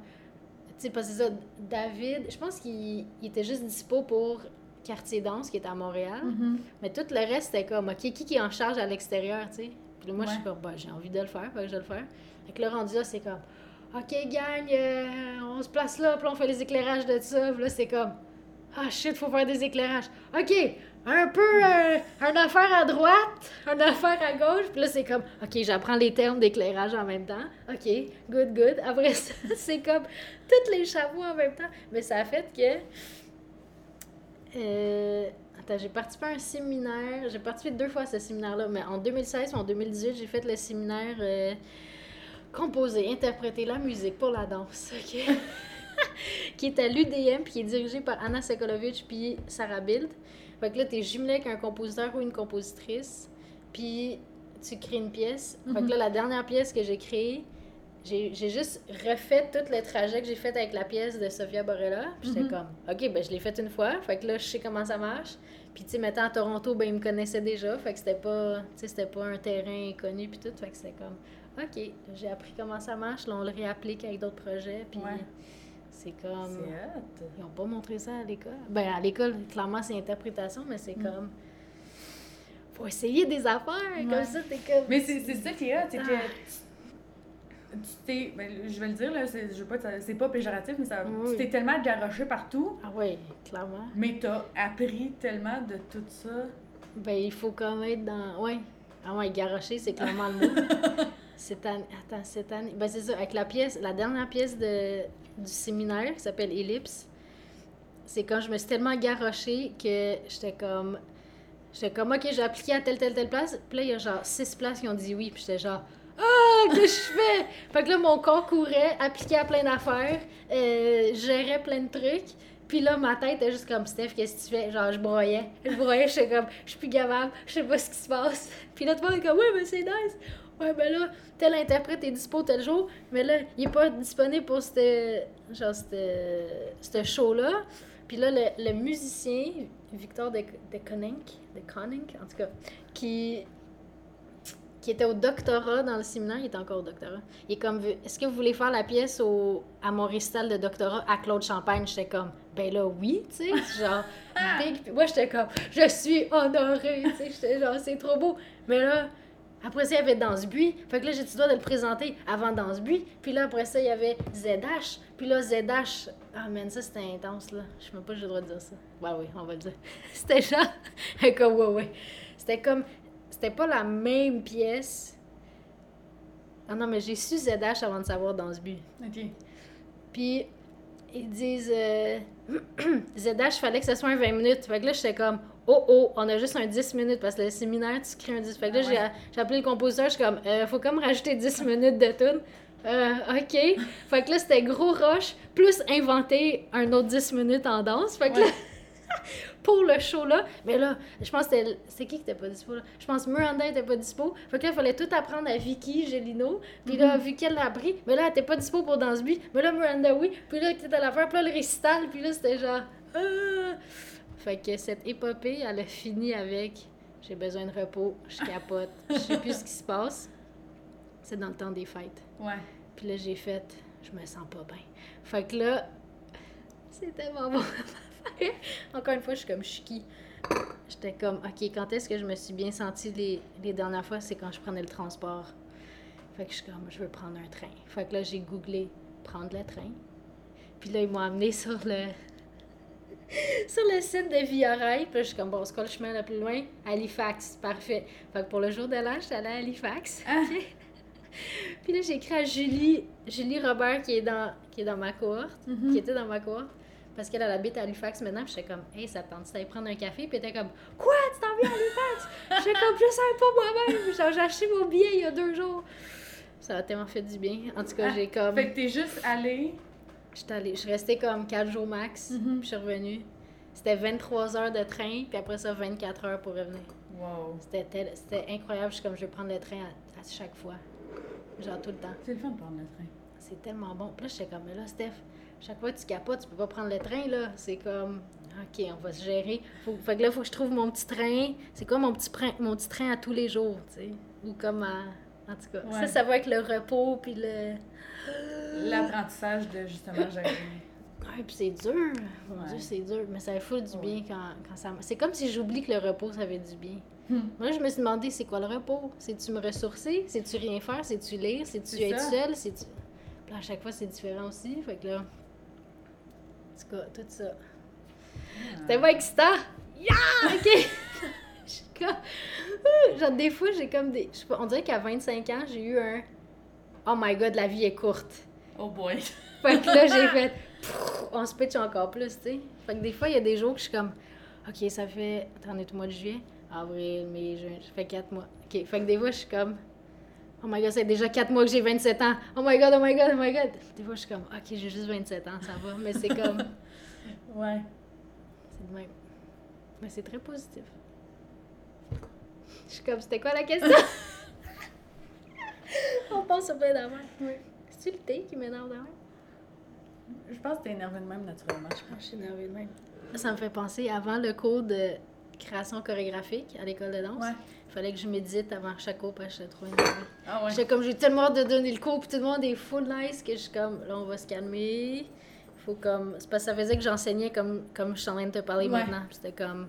Tu sais, parce que ça, David, je pense qu'il était juste dispo pour Quartier Danse, qui est à Montréal. Mm-hmm. Mais tout le reste, c'était comme, OK, qui est en charge à l'extérieur, tu sais? Puis moi, je suis comme, bah, j'ai envie de le faire, fait que je le fais. Fait que le rendu là, c'est comme, OK, gang, on se place là, puis on fait les éclairages de ça. Puis là, c'est comme, ah, shit, faut faire des éclairages. OK, un peu, une affaire à droite, une affaire à gauche. Puis là, c'est comme, OK, j'apprends les termes d'éclairage en même temps. OK, good, good. Après ça, c'est comme toutes les chapeaux en même temps. Mais ça a fait que... j'ai participé à un séminaire. J'ai participé 2 fois à ce séminaire-là. Mais en 2016 ou en 2018, j'ai fait le séminaire composer, interpréter la musique pour la danse. OK. Qui est à l'UDM, puis qui est dirigé par Ana Sokolović puis Sarah Bild. Fait que là, t'es jumelé avec un compositeur ou une compositrice, puis tu crées une pièce. Fait que là, la dernière pièce que j'ai créée, j'ai juste refait tout le trajet que j'ai fait avec la pièce de Sofia Borella. Puis j'étais comme, OK, ben je l'ai faite une fois, fait que là, je sais comment ça marche. Puis tu sais, maintenant à Toronto, ben ils me connaissaient déjà, fait que c'était pas un terrain inconnu, puis tout, fait que c'était comme, OK, j'ai appris comment ça marche, là, on le réapplique avec d'autres projets, puis... Ouais. C'est comme... C'est ils n'ont pas montré ça à l'école. Ben à l'école, clairement, c'est interprétation, mais c'est comme... Faut essayer des affaires, comme ça, t'es comme... Mais c'est ça qui est hot, c'est que... Tu t'es... Ben, je vais le dire, là, je veux pas, c'est pas péjoratif, mais ça, tu t'es tellement garoché partout. Ah oui, clairement. Mais t'as appris tellement de tout ça. Ben, il faut comme être dans... Oui. Ah ouais, garoché, c'est clairement le mot. Cette année... Ben, c'est ça, avec la dernière pièce du séminaire qui s'appelle Ellipse, c'est quand je me suis tellement garochée que j'étais comme OK, j'ai appliqué à telle place, puis là il y a genre 6 places qui ont dit oui, puis j'étais genre qu'est-ce que je fais? Fait que là mon corps courait, appliquait à plein d'affaires, gérait plein de trucs. Puis là, ma tête était juste comme, Steph, qu'est-ce que tu fais? Genre, je broyais, je suis comme, je suis plus gavable, je sais pas ce qui se passe. Puis là, tout le monde est comme, ouais, mais c'est nice. Ouais, ben là, tel interprète est dispo tel jour, mais là, il est pas disponible pour ce show-là. Puis là, le musicien, Victor de Conink, en tout cas, qui qui était au doctorat dans le séminaire, il est encore au doctorat. Il est comme, est-ce que vous voulez faire la pièce à mon récital de doctorat à Claude Champagne? J'étais comme, ben là, oui, tu sais, genre, big. Puis moi, j'étais comme, je suis honorée, tu sais, j'étais genre, c'est trop beau. Mais là, après ça, il y avait Danse-Buie. Fait que là, j'ai tout le droit de le présenter avant Danse-Buie. Puis là, après ça, il y avait ZH. Puis là, ZH... Ah, man, ça, c'était intense, là. Je sais même pas si j'ai le droit de dire ça. Ben oui, on va le dire. C'était genre... comme, ouais. C'était comme... C'était pas la même pièce. Ah non, mais j'ai su ZH avant de savoir Danse-Buie. OK. Puis, ils disent... ZH, fallait que ce soit un 20 minutes. Fait que là, j'étais comme... Oh, on a juste un 10 minutes, parce que le séminaire, tu crées un 10. Fait que là, j'ai appelé le compositeur, je suis comme, faut comme rajouter 10 minutes de tune. OK. Fait que là, c'était gros rush, plus inventer un autre 10 minutes en danse. Fait que là, pour le show-là, mais là, je pense que c'était... C'est qui était pas dispo, là? Je pense que Miranda était pas dispo. Fait que là, il fallait tout apprendre à Vicky, Gélino. Puis là, vu qu'elle l'a pris, mais là, elle était pas dispo pour Danse-Buie. Mais là, Miranda, oui. Puis là, t'étais à la faire, puis là, le récital. Puis là, c'était genre... Fait que cette épopée, elle a fini avec « J'ai besoin de repos, je capote, je sais plus ce qui se passe. » C'est dans le temps des fêtes. Ouais. Puis là, j'ai fait « Je me sens pas bien. » Fait que là, c'est tellement bon. Encore une fois, je suis comme « Chiki. » J'étais comme « OK, quand est-ce que je me suis bien sentie les dernières fois? C'est quand je prenais le transport. » Fait que je suis comme « Je veux prendre un train. » Fait que là, j'ai googlé « Prendre le train. » Puis là, ils m'ont amenée sur le... sur le site de Via Rail, puis là, je suis comme, bon, c'est quoi le chemin le plus loin? Halifax, parfait. Fait que pour le jour de l'âge, j'étais allée à Halifax. Ah. Okay. Puis là, j'ai écrit à Julie Robert, qui est dans ma cohorte, qui était dans ma cohorte, parce qu'elle habite à Halifax maintenant, puis j'étais comme, hey, ça te tente, tu t'allais prendre un café? Puis elle était comme, quoi, tu t'en viens à Halifax? J'étais comme, je savais pas moi-même, genre, j'ai acheté mon billet il y a 2 jours. Ça a tellement fait du bien. En tout cas, j'ai comme... Fait que t'es juste allée... Je suis restée comme 4 jours max, puis je suis revenue. C'était 23 heures de train, puis après ça, 24 heures pour revenir. Wow! C'était incroyable. Je suis comme, je vais prendre le train à chaque fois. Genre, tout le temps. C'est le fun de prendre le train. C'est tellement bon. Puis là, j'étais comme, mais là, Steph, chaque fois que tu capotes, tu peux pas prendre le train, là. C'est comme, OK, on va se gérer. Fait que là, il faut que je trouve mon petit train. C'est quoi mon petit train à tous les jours, tu sais? Ou comme en tout cas, ouais. Ça va avec le repos, puis le... L'apprentissage de, justement, gérer. Ouais, puis c'est dur. Mon Dieu, c'est dur. Mais ça fait du bien quand ça... C'est comme si j'oublie que le repos, ça fait du bien. Moi, je me suis demandé, c'est quoi le repos? C'est-tu me ressourcer? C'est-tu rien faire? C'est-tu lire? C'est-tu être seule? C'est-tu... Puis à chaque fois, c'est différent aussi. Fait que là... En tout cas, tout ça. C'était pas excitant? Yeah! OK! Genre, des fois, j'ai comme des... Je sais pas, on dirait qu'à 25 ans, j'ai eu un... Oh my God, la vie est courte. Oh boy. Fait que là, j'ai fait... On se pitche encore plus, tu sais. Fait que des fois, il y a des jours que je suis comme... OK, ça fait... Attendez, tout le mois de juillet? Avril, mai, juin. Ça fait 4 mois. OK, fait que des fois, je suis comme... Oh my God, c'est déjà 4 mois que j'ai 27 ans. Oh my God, oh my God, oh my God. Des fois, je suis comme... OK, j'ai juste 27 ans, ça va. Mais c'est comme... Ouais. C'est de même. Mais c'est très positif. Je suis comme, c'était quoi la question? On pense au plein d'avant. Oui. C'est-tu le thé qui m'énerve de même? Je pense que t'es énervée de même naturellement. Je suis énervée de même. Ça me fait penser, avant le cours de création chorégraphique à l'école de danse, il fallait que je médite avant chaque cours parce que j'étais trop énervée. Ah ouais. J'étais comme, j'ai tellement hâte de donner le cours puis tout le monde est full nice que je suis comme, là on va se calmer. Faut comme... C'est parce que ça faisait que j'enseignais comme je suis en train de te parler maintenant. C'était comme...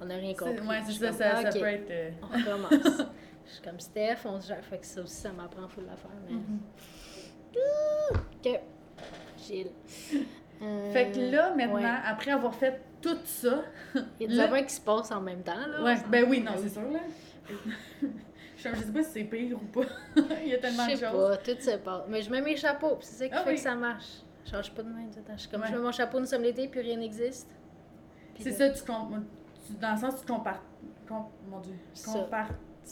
On n'a rien compris. Ouais, c'est ça, ça peut être... On recommence. Je suis comme Steph, on se gère. Fait que ça aussi, ça m'apprend full l'affaire, mais... OK. Gilles. Fait que là, maintenant, après avoir fait tout ça... Il y a des affaires qui se passent en même temps, là. Ouais, ben oui, non, c'est sûr, là. Je sais pas si c'est pire ou pas. Il y a tellement de choses. Je sais pas, tout se passe. Mais je mets mes chapeaux, puis c'est ça qui fait que ça marche. Je change pas de même. Je suis comme, je mets mon chapeau, nous sommes l'été, puis rien n'existe. C'est ça, tu comptes... Dans le sens, tu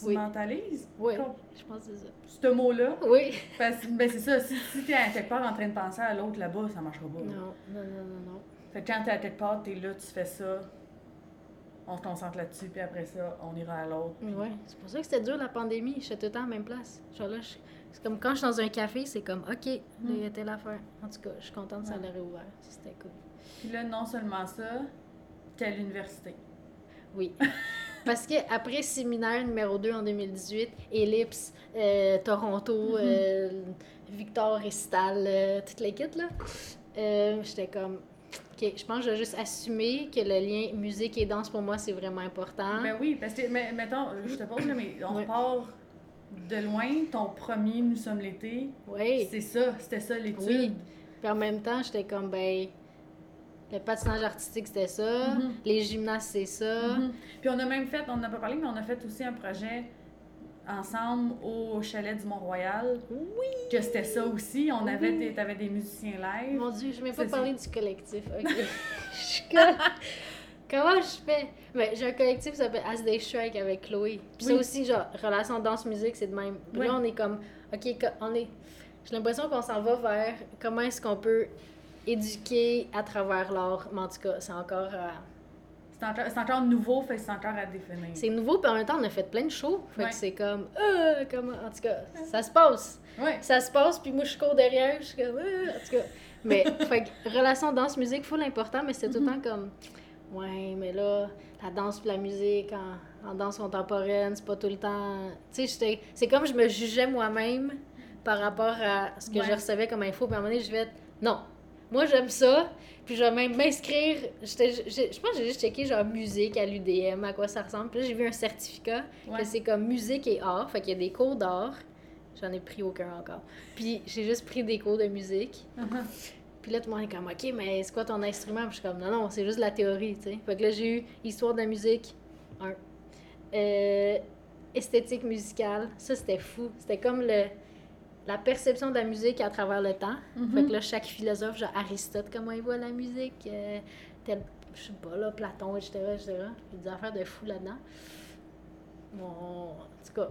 compartimentalises? Oui, je pense que c'est ça. Ce mot-là? Oui. Parce que ben c'est ça, si t'es à quelque part en train de penser à l'autre là-bas, ça marchera pas. Non. Fait que quand t'es à quelque part, t'es là, tu fais ça, on se concentre là-dessus, puis après ça, on ira à l'autre. Puis... Oui, c'est pour ça que c'était dur la pandémie, j'étais tout le temps à la même place. Genre là, c'est comme quand je suis dans un café, c'est comme, OK, là, il y a telle affaire. En tout cas, je suis contente que ça l'aurait ouvert, c'était cool. Puis là, non seulement ça, t'es à l'université. Oui. Parce qu'après séminaire numéro 2 en 2018, Ellipse, Toronto, Victor, Récital, toute l'équipe, là, j'étais comme... OK, je pense que je vais juste assumer que le lien musique et danse, pour moi, c'est vraiment important. Ben oui, parce que, mettons, je te pose, là, mais on part de loin, ton premier « Nous sommes l'été », c'est ça, c'était ça l'étude. Oui, puis en même temps, j'étais comme, ben, le patinage artistique, c'était ça, les gymnastes, c'est ça. Puis on a même fait, on n'a pas parlé, mais on a fait aussi un projet ensemble au chalet du Mont-Royal. Oui! Que c'était ça aussi. On avait t'avais des musiciens live. Mon Dieu, je ne vais pas parler du collectif. Okay. Comment je fais? Ben, j'ai un collectif qui s'appelle As They Strike avec Chloé. Puis ça aussi, genre, relation danse-musique, c'est de même. Puis là, on est comme, OK, j'ai l'impression qu'on s'en va vers comment est-ce qu'on peut éduquer à travers l'art. Mais en tout cas, c'est encore... c'est encore nouveau, fait que c'est encore à définir. C'est nouveau, puis en même temps, on a fait plein de shows. Fait que c'est comme, comment, en tout cas, ça se passe. Ça se passe, puis moi, je cours derrière, je suis comme, en tout cas. Mais, fait que, relation danse-musique, full important, mais c'est tout le temps comme, ouais, mais là, la danse et la musique en danse contemporaine, c'est pas tout le temps. Tu sais, c'est comme je me jugeais moi-même par rapport à ce que je recevais comme info, puis à un moment donné, je vais être, non. Moi, j'aime ça, puis je vais même m'inscrire. Je pense que j'ai juste checké genre musique à l'UDM, à quoi ça ressemble. Puis là, j'ai vu un certificat que c'est comme musique et art. Fait qu'il y a des cours d'art. J'en ai pris aucun encore. Puis j'ai juste pris des cours de musique. Puis là, tout le monde est comme, OK, mais c'est quoi ton instrument? Puis je suis comme, non, non, c'est juste de la théorie, tu sais. Fait que là, j'ai eu Histoire de la musique 1. Esthétique musicale. Ça, c'était fou. C'était comme la perception de la musique à travers le temps. Fait que là, chaque philosophe, genre Aristote, comment il voit la musique, je sais pas, là, Platon, etc. Il y a des affaires de fou là-dedans. Bon, en tout cas,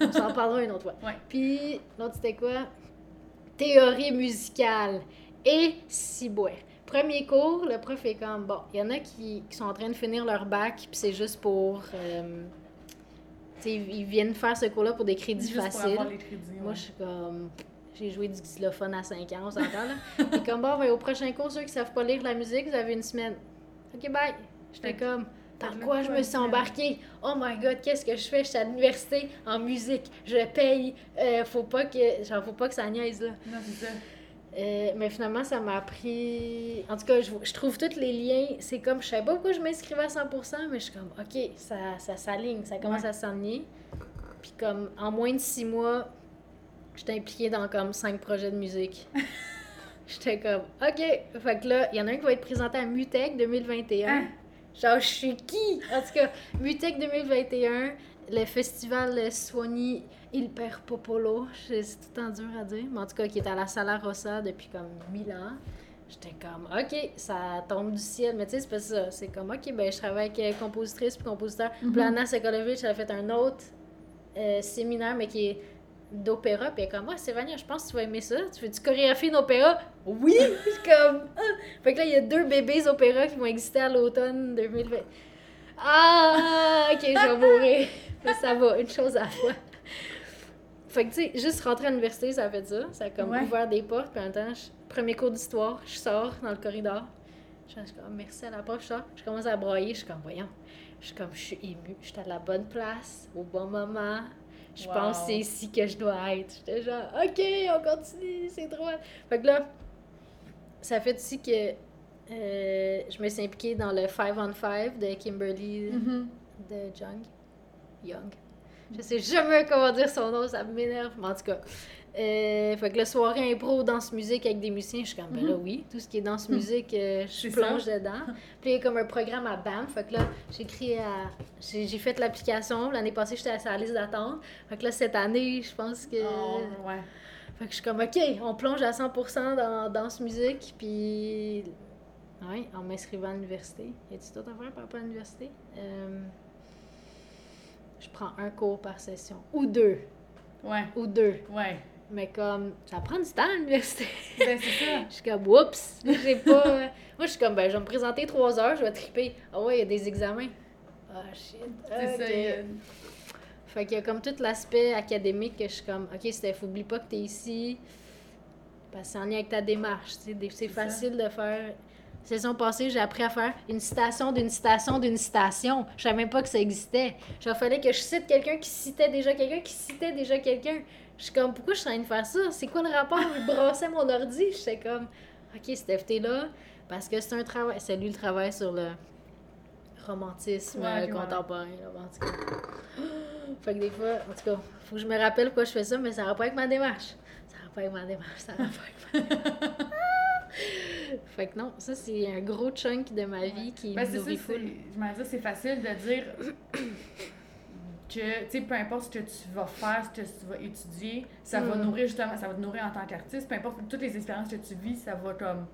on s'en parlera une autre fois. Puis, l'autre, c'était quoi? Théorie musicale et cibouet. Premier cours, le prof est comme, bon, il y en a qui sont en train de finir leur bac, puis c'est juste pour... T'sais, ils viennent faire ce cours-là pour des crédits juste faciles. Pour avoir les crédits, moi, je suis comme... J'ai joué du xylophone à 5 ans, on s'entend, là. Et comme, bon, ben, au prochain cours, ceux qui ne savent pas lire la musique, vous avez une semaine. OK, bye. J'étais comme, par quoi je me suis embarquée? Oh my God, qu'est-ce que je fais? Je suis à l'université en musique. Je paye. Faut pas que ça niaise, là. Non, c'est ça. Mais finalement, ça m'a appris... En tout cas, je trouve tous les liens. C'est comme, je savais pas pourquoi je m'inscrivais à 100%, mais je suis comme, OK, ça s'aligne, ça commence à s'enligner. Puis comme, en moins de 6 mois, j'étais impliquée dans comme 5 projets de musique. J'étais comme, OK! Fait que là, il y en a un qui va être présenté à MUTEK 2021. Hein? Genre, je suis qui? En tout cas, MUTEK 2021, le festival Sony... Il perd Popolo, c'est tout le temps dur à dire, mais en tout cas, qui est à la Sala Rossa depuis comme 1000 ans. J'étais comme, OK, ça tombe du ciel, mais tu sais, c'est pas ça. C'est comme, OK, ben je travaille avec compositrice puis compositeur. Puis Ana Sokolović, elle a fait un autre séminaire, mais qui est d'opéra. Puis elle est comme, Stéphania, je pense que tu vas aimer ça. Tu veux-tu chorégraphier une opéra? Oui! Comme, fait que là, il y a 2 bébés opéra qui vont exister à l'automne 2020. Ah, OK, je vais mourir. Mais ça va, une chose à la fois. Fait que, tu sais, juste rentrer à l'université, ça a fait ça. Ça a comme ouvert des portes. Puis en même temps, premier cours d'histoire, je sors dans le corridor. Je suis comme, merci à la prof, je sors. Je commence à broyer. Je suis comme, voyons. Je suis émue. Je suis à la bonne place, au bon moment. Je pense que c'est ici que je dois être. J'étais genre, OK, on continue, c'est drôle. Fait que là, ça fait aussi que je me suis impliquée dans le 5-on-5 de Kimberly de Young. Je sais jamais comment dire son nom, ça m'énerve, mais en tout cas. Fait que la soirée impro, danse-musique avec des musiciens, je suis comme, ben là oui, tout ce qui est danse-musique, je plonge dedans. Puis il y a comme un programme à BAM, fait que là, j'ai fait l'application, l'année passée, j'étais à sa liste d'attente. Fait que là, cette année, je pense que... Fait que je suis comme, OK, on plonge à 100% dans danse-musique, puis... Oui, en m'inscrivant à l'université. Y a-t-il d'autres affaires par rapport à l'université? Je prends un cours par session. Ou deux. Ouais. Mais comme, ça prend du temps à l'université. Ben, c'est ça. Je suis comme, oups, j'ai pas... Moi, je suis comme, ben, je vais me présenter 3 heures, je vais triper. Ah ouais, il y a des examens. Ah, shit. C'est ça, il y a... Fait qu'il y a comme tout l'aspect académique que je suis comme, OK, Steph, oublie pas que t'es ici. Parce que c'est en lien avec ta démarche, tu sais. C'est facile de faire... saison passée, j'ai appris à faire une citation d'une citation d'une citation. Je savais même pas que ça existait. Genre, fallait que je cite quelqu'un qui citait déjà quelqu'un qui citait déjà quelqu'un. Je suis comme, pourquoi je suis en train de faire ça? C'est quoi le rapport? Je brassais mon ordi. J'étais comme, OK, Steph, t'es là. Parce que c'est un travail. C'est lui le travail sur le romantisme contemporain. Là, en tout cas. Fait que des fois, en tout cas, faut que je me rappelle pourquoi je fais ça, mais ça n'a pas avec ma démarche. Fait que non, ça c'est un gros chunk de ma vie qui me nourrit full. Je m'en dis, c'est facile de dire que, tu sais, peu importe ce que tu vas faire, ce que tu vas étudier, ça va nourrir justement, ça va te nourrir en tant qu'artiste, peu importe toutes les expériences que tu vis, ça va comme...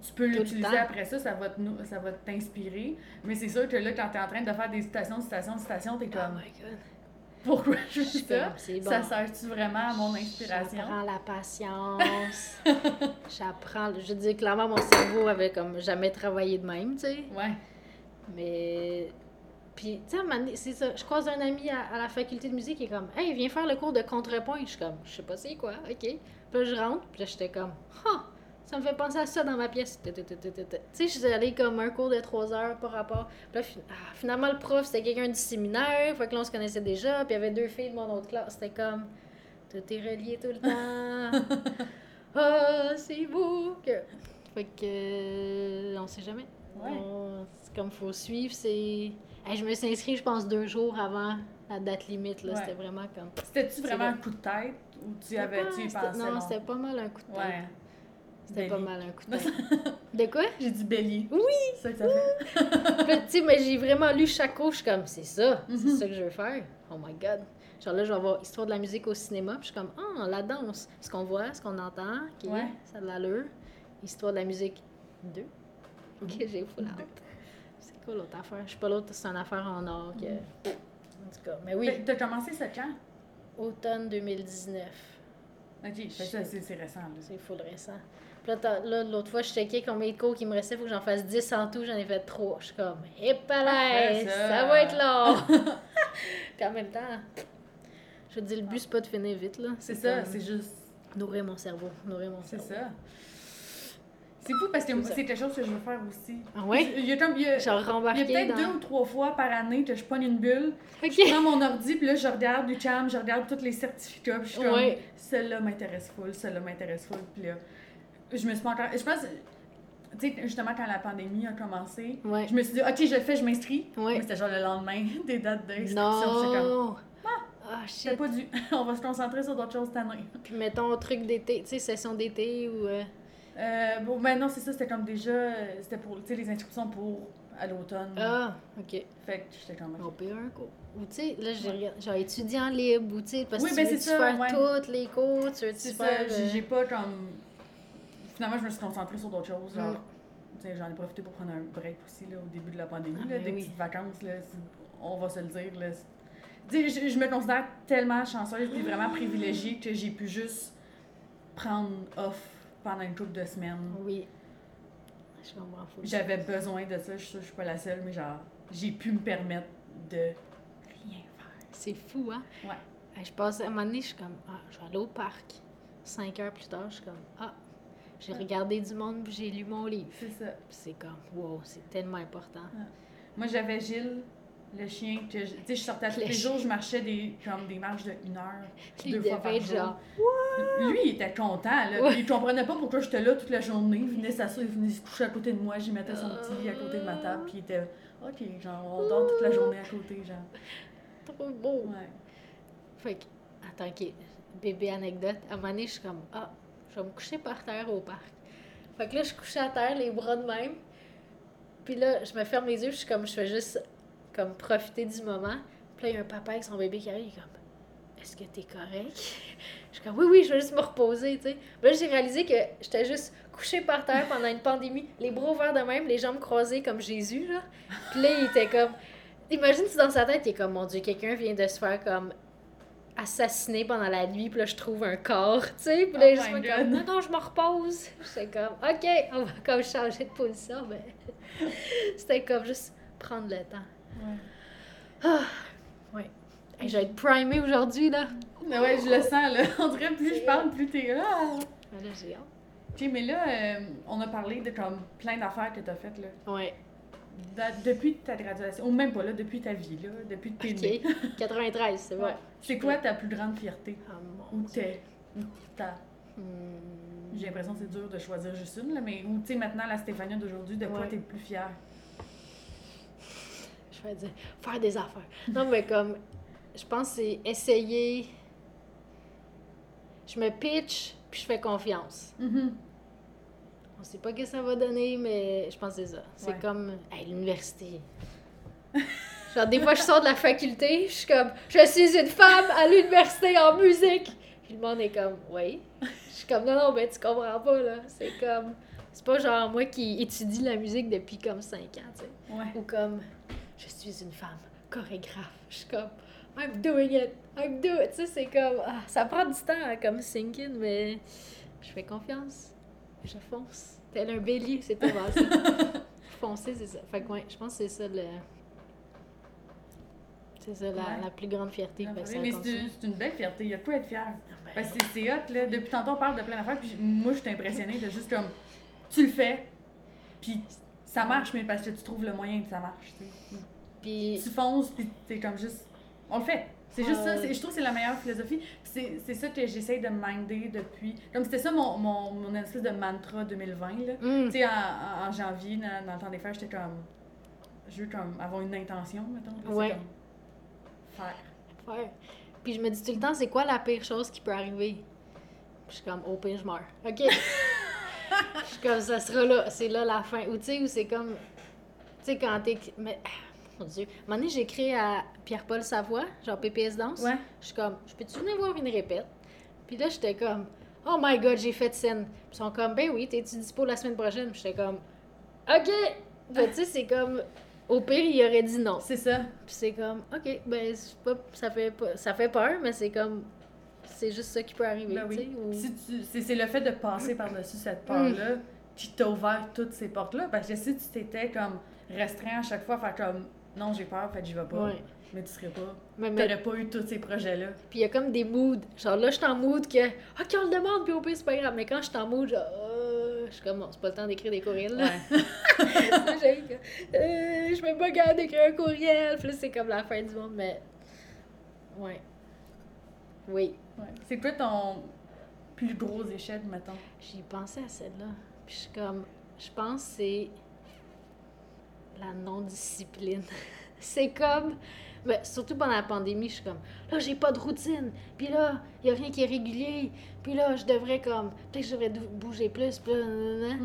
Tu peux l'utiliser après ça, ça va t'inspirer, mais c'est sûr que là, quand t'es en train de faire des citations, t'es comme... Oh my God! Pourquoi je fais ça? Bon. Ça sert-tu vraiment à mon inspiration? J'apprends la patience. Je dis clairement, mon cerveau avait comme jamais travaillé de même, tu sais. Ouais. Mais... Puis, tu sais, c'est ça. Je croise un ami à la faculté de musique qui est comme « Hey, viens faire le cours de contrepoint. » Je suis comme « Je sais pas c'est quoi, OK. » Puis là, je rentre, puis là, j'étais comme « Ah! » Ça me fait penser à ça dans ma pièce. Tu sais, je suis allée comme un cours de 3 heures par rapport. Puis là, finalement, le prof, c'était quelqu'un du séminaire. Fait que là, on se connaissait déjà. Puis il y avait 2 filles de mon autre classe. C'était comme, tout est relié tout le temps. Ah, c'est beau. Fait que, on sait jamais. Ouais. C'est comme, faut suivre. Je me suis inscrite, je pense, 2 jours avant la date limite. Là. Ouais. C'était vraiment comme... C'était-tu vraiment un coup de tête? Ou tu y pensais? Non, c'était pas mal un coup de tête. Ouais. C'était pas mal un coup de tête. De quoi? J'ai dit belly. Oui! C'est ça que ça fait. Tu sais, mais j'ai vraiment lu chaque cours, je suis comme, c'est ça, c'est ça que je veux faire. Oh my God! Genre là, je vais avoir Histoire de la musique au cinéma, puis je suis comme, la danse, ce qu'on voit, ce qu'on entend, ça a de l'allure. Histoire de la musique 2, que j'ai full hâte. C'est quoi l'autre affaire? Je sais pas, l'autre, c'est une affaire en or que... En tout cas, mais oui. T'as commencé ça quand? Automne 2019. OK, ça, c'est récent. Là. C'est full récent. Puis là, l'autre fois, je checkais combien de cours il me restait. Faut que j'en fasse 10 en tout. J'en ai fait 3. Je suis comme, épalais, ça va être long. Puis en même temps, je te dis, le but, c'est pas de finir vite. Là. C'est ça, c'est juste... Nourrir mon cerveau. C'est ça. C'est fou parce que moi, c'est quelque chose que je veux faire aussi. Ah ouais? Il y a peut-être 2 ou 3 fois par année que je pogne une bulle. Okay. Je prends mon ordi, puis là, je regarde du CAM, je regarde tous les certificats, puis je suis comme, celle-là m'intéresse full, Puis là, je me suis pas encore... Je pense, tu sais, justement, quand la pandémie a commencé, je me suis dit, OK, je le fais, je m'inscris. Ouais. Mais c'était genre le lendemain des dates d'inscription. Non! Shit! Pas dû. On va se concentrer sur d'autres choses cette année. Puis mettons, truc d'été, tu sais, session d'été ou... bon, ben non, c'est ça, c'était comme déjà... C'était pour, tu sais, les inscriptions pour à l'automne. Ah, OK. Fait que j'étais quand même... On paye un cours. Ou tu sais, là, genre étudiant libre, ou tu sais, parce que tu veux-tu faire toutes les cours, tu veux-tu faire... C'est ça, j'ai pas comme... Finalement, je me suis concentrée sur d'autres choses, genre... Tu sais, j'en ai profité pour prendre un break aussi, là, au début de la pandémie, là, des petites vacances, là, on va se le dire, là. Tu sais, je me considère tellement chanceuse puis vraiment privilégiée que j'ai pu juste prendre off pendant une couple de semaines. Oui. Je m'en fous. J'avais besoin de ça, je suis sûre que je suis pas la seule, mais genre, j'ai pu me permettre de rien faire. C'est fou, hein? Ouais. Je passe à un moment donné, je suis comme, je vais aller au parc. 5 heures plus tard, je suis comme, j'ai regardé du monde, puis j'ai lu mon livre. C'est ça. Puis c'est comme, wow, c'est tellement important. Ouais. Moi, j'avais Gilles, le chien, que tu sais, je sortais tous les jours, je marchais des marches de 1 heure, 2 fois par jour. Lui, il était content, là. Ouais. Il comprenait pas pourquoi j'étais là toute la journée. Il venait s'asseoir, il venait se coucher à côté de moi, j'y mettais son petit lit à côté de ma table, puis il était, OK, genre, on dort toute la journée à côté, genre. Trop beau. Ouais. Fait que, attends, OK, bébé anecdote, à un moment donné, je suis comme, je vais me coucher par terre au parc. Fait que là, je couchais à terre, les bras de même. Puis là, je me ferme les yeux, puis je suis comme, je fais juste comme profiter du moment. Puis là, il y a un papa avec son bébé qui arrive, il est comme, est-ce que t'es correct? Je suis comme, oui, je vais juste me reposer, tu sais. Là, j'ai réalisé que j'étais juste couchée par terre pendant une pandémie, les bras ouverts de même, les jambes croisées comme Jésus, là. Puis là, il était comme, imagine si dans sa tête, il est comme, mon Dieu, quelqu'un vient de se faire comme assassiné pendant la nuit, puis là, je trouve un corps, tu sais, puis là, je suis comme, non, je me repose. J'étais comme, OK, on va comme changer de position, mais c'était comme juste prendre le temps. Ouais. Hey, je vais être primée aujourd'hui, là. Mais je le sens, là. On dirait plus je parle, plus t'es là. Là, j'ai hâte. OK, mais là, on a parlé de comme plein d'affaires que tu as faites, là. Oui. Depuis ta graduation, ou même pas là, depuis ta vie, là, depuis tes née. OK, 93, c'est vrai. Ouais. C'est quoi ta plus grande fierté? Ah, ou ta... J'ai l'impression que c'est dur de choisir juste une, là, mais ou tu sais, maintenant, la Stéphania d'aujourd'hui, de quoi t'es le plus fière? Je vais dire, faire des affaires. Non, mais comme, je pense que c'est essayer... Je me pitch, puis je fais confiance. Mm-hmm. On sait pas ce que ça va donner, mais je pense que c'est ça. C'est comme, hey, l'université. Genre, des fois, je sors de la faculté, je suis comme, je suis une femme à l'université en musique. Puis le monde est comme, oui. Je suis comme, non, non, ben, tu comprends pas, là. C'est comme, c'est pas genre moi qui étudie la musique depuis comme 5 ans, tu sais. Ouais. Ou comme, je suis une femme chorégraphe. Je suis comme, I'm doing it. I'm doing it. Tu sais, c'est comme... Ah, ça prend du temps à comme sink in, mais je fais confiance. Je fonce. Tel un bélier, c'est tout ça. Foncer, c'est ça. Fait que, ouais, je pense que c'est ça le... C'est ça, la plus grande fierté. Non, oui, mais c'est une belle fierté. Il y a de quoi être fier. Parce que c'est hot, là. Depuis tantôt, on parle de plein d'affaires, puis moi, je suis impressionnée de juste comme... Tu le fais, puis ça marche, mais parce que tu trouves le moyen que ça marche, tu sais. Puis... Tu fonces, puis t'es comme juste... On le fait. C'est juste ça. Je trouve que c'est la meilleure philosophie. C'est ça que j'essaie de minder depuis. Comme c'était ça mon espèce de mantra 2020. Là. Mm. Tu sais, en janvier, dans le temps des fêtes, j'étais comme... Je veux comme avoir une intention, mettons. Ouais. C'est comme... Faire. Puis je me dis tout le temps, c'est quoi la pire chose qui peut arriver? Puis je suis comme, au pire, je meurs. OK. Je suis comme, ça sera là. C'est là la fin. Ou tu sais, où c'est comme... Tu sais, quand t'es... Mais... Mon Dieu. À un moment donné, j'ai écrit à Pierre-Paul Savoie, genre PPS Danse. Ouais. Je suis comme, je peux-tu venir voir une répète? Puis là, j'étais comme, oh my god, j'ai fait scène. Puis ils sont comme, ben oui, t'es-tu dispo la semaine prochaine? Puis j'étais comme, OK! Fait tu sais, c'est comme, au pire, il aurait dit non. C'est ça. Puis c'est comme, OK, ben, ça fait peur, mais c'est comme, c'est juste ça qui peut arriver. Ben oui. Ou... c'est le fait de passer par-dessus cette peur-là qui t'a ouvert toutes ces portes-là. Parce que si tu t'étais comme restreint à chaque fois, faire comme, non, j'ai peur, fait j'y vais pas. Ouais. Mais tu serais pas. T'aurais pas eu tous ces projets-là. Puis il y a comme des moods. Genre là, je suis en mood que, OK, on le demande, puis au pire, c'est pas grave. Mais quand je suis en mood, genre, je suis comme, bon, c'est pas le temps d'écrire des courriels, là. Ouais. Je me bagarre d'écrire un courriel. Puis là, c'est comme la fin du monde, mais. Ouais. Oui. Ouais. C'est quoi ton plus gros échec, mettons? J'ai pensé à celle-là. Puis je suis comme, je pense que c'est. La non-discipline. C'est comme... Mais surtout pendant la pandémie, je suis comme... Là, j'ai pas de routine. Puis là, il y a rien qui est régulier. Puis là, je devrais comme... Peut-être que je devrais bouger plus. Puis là,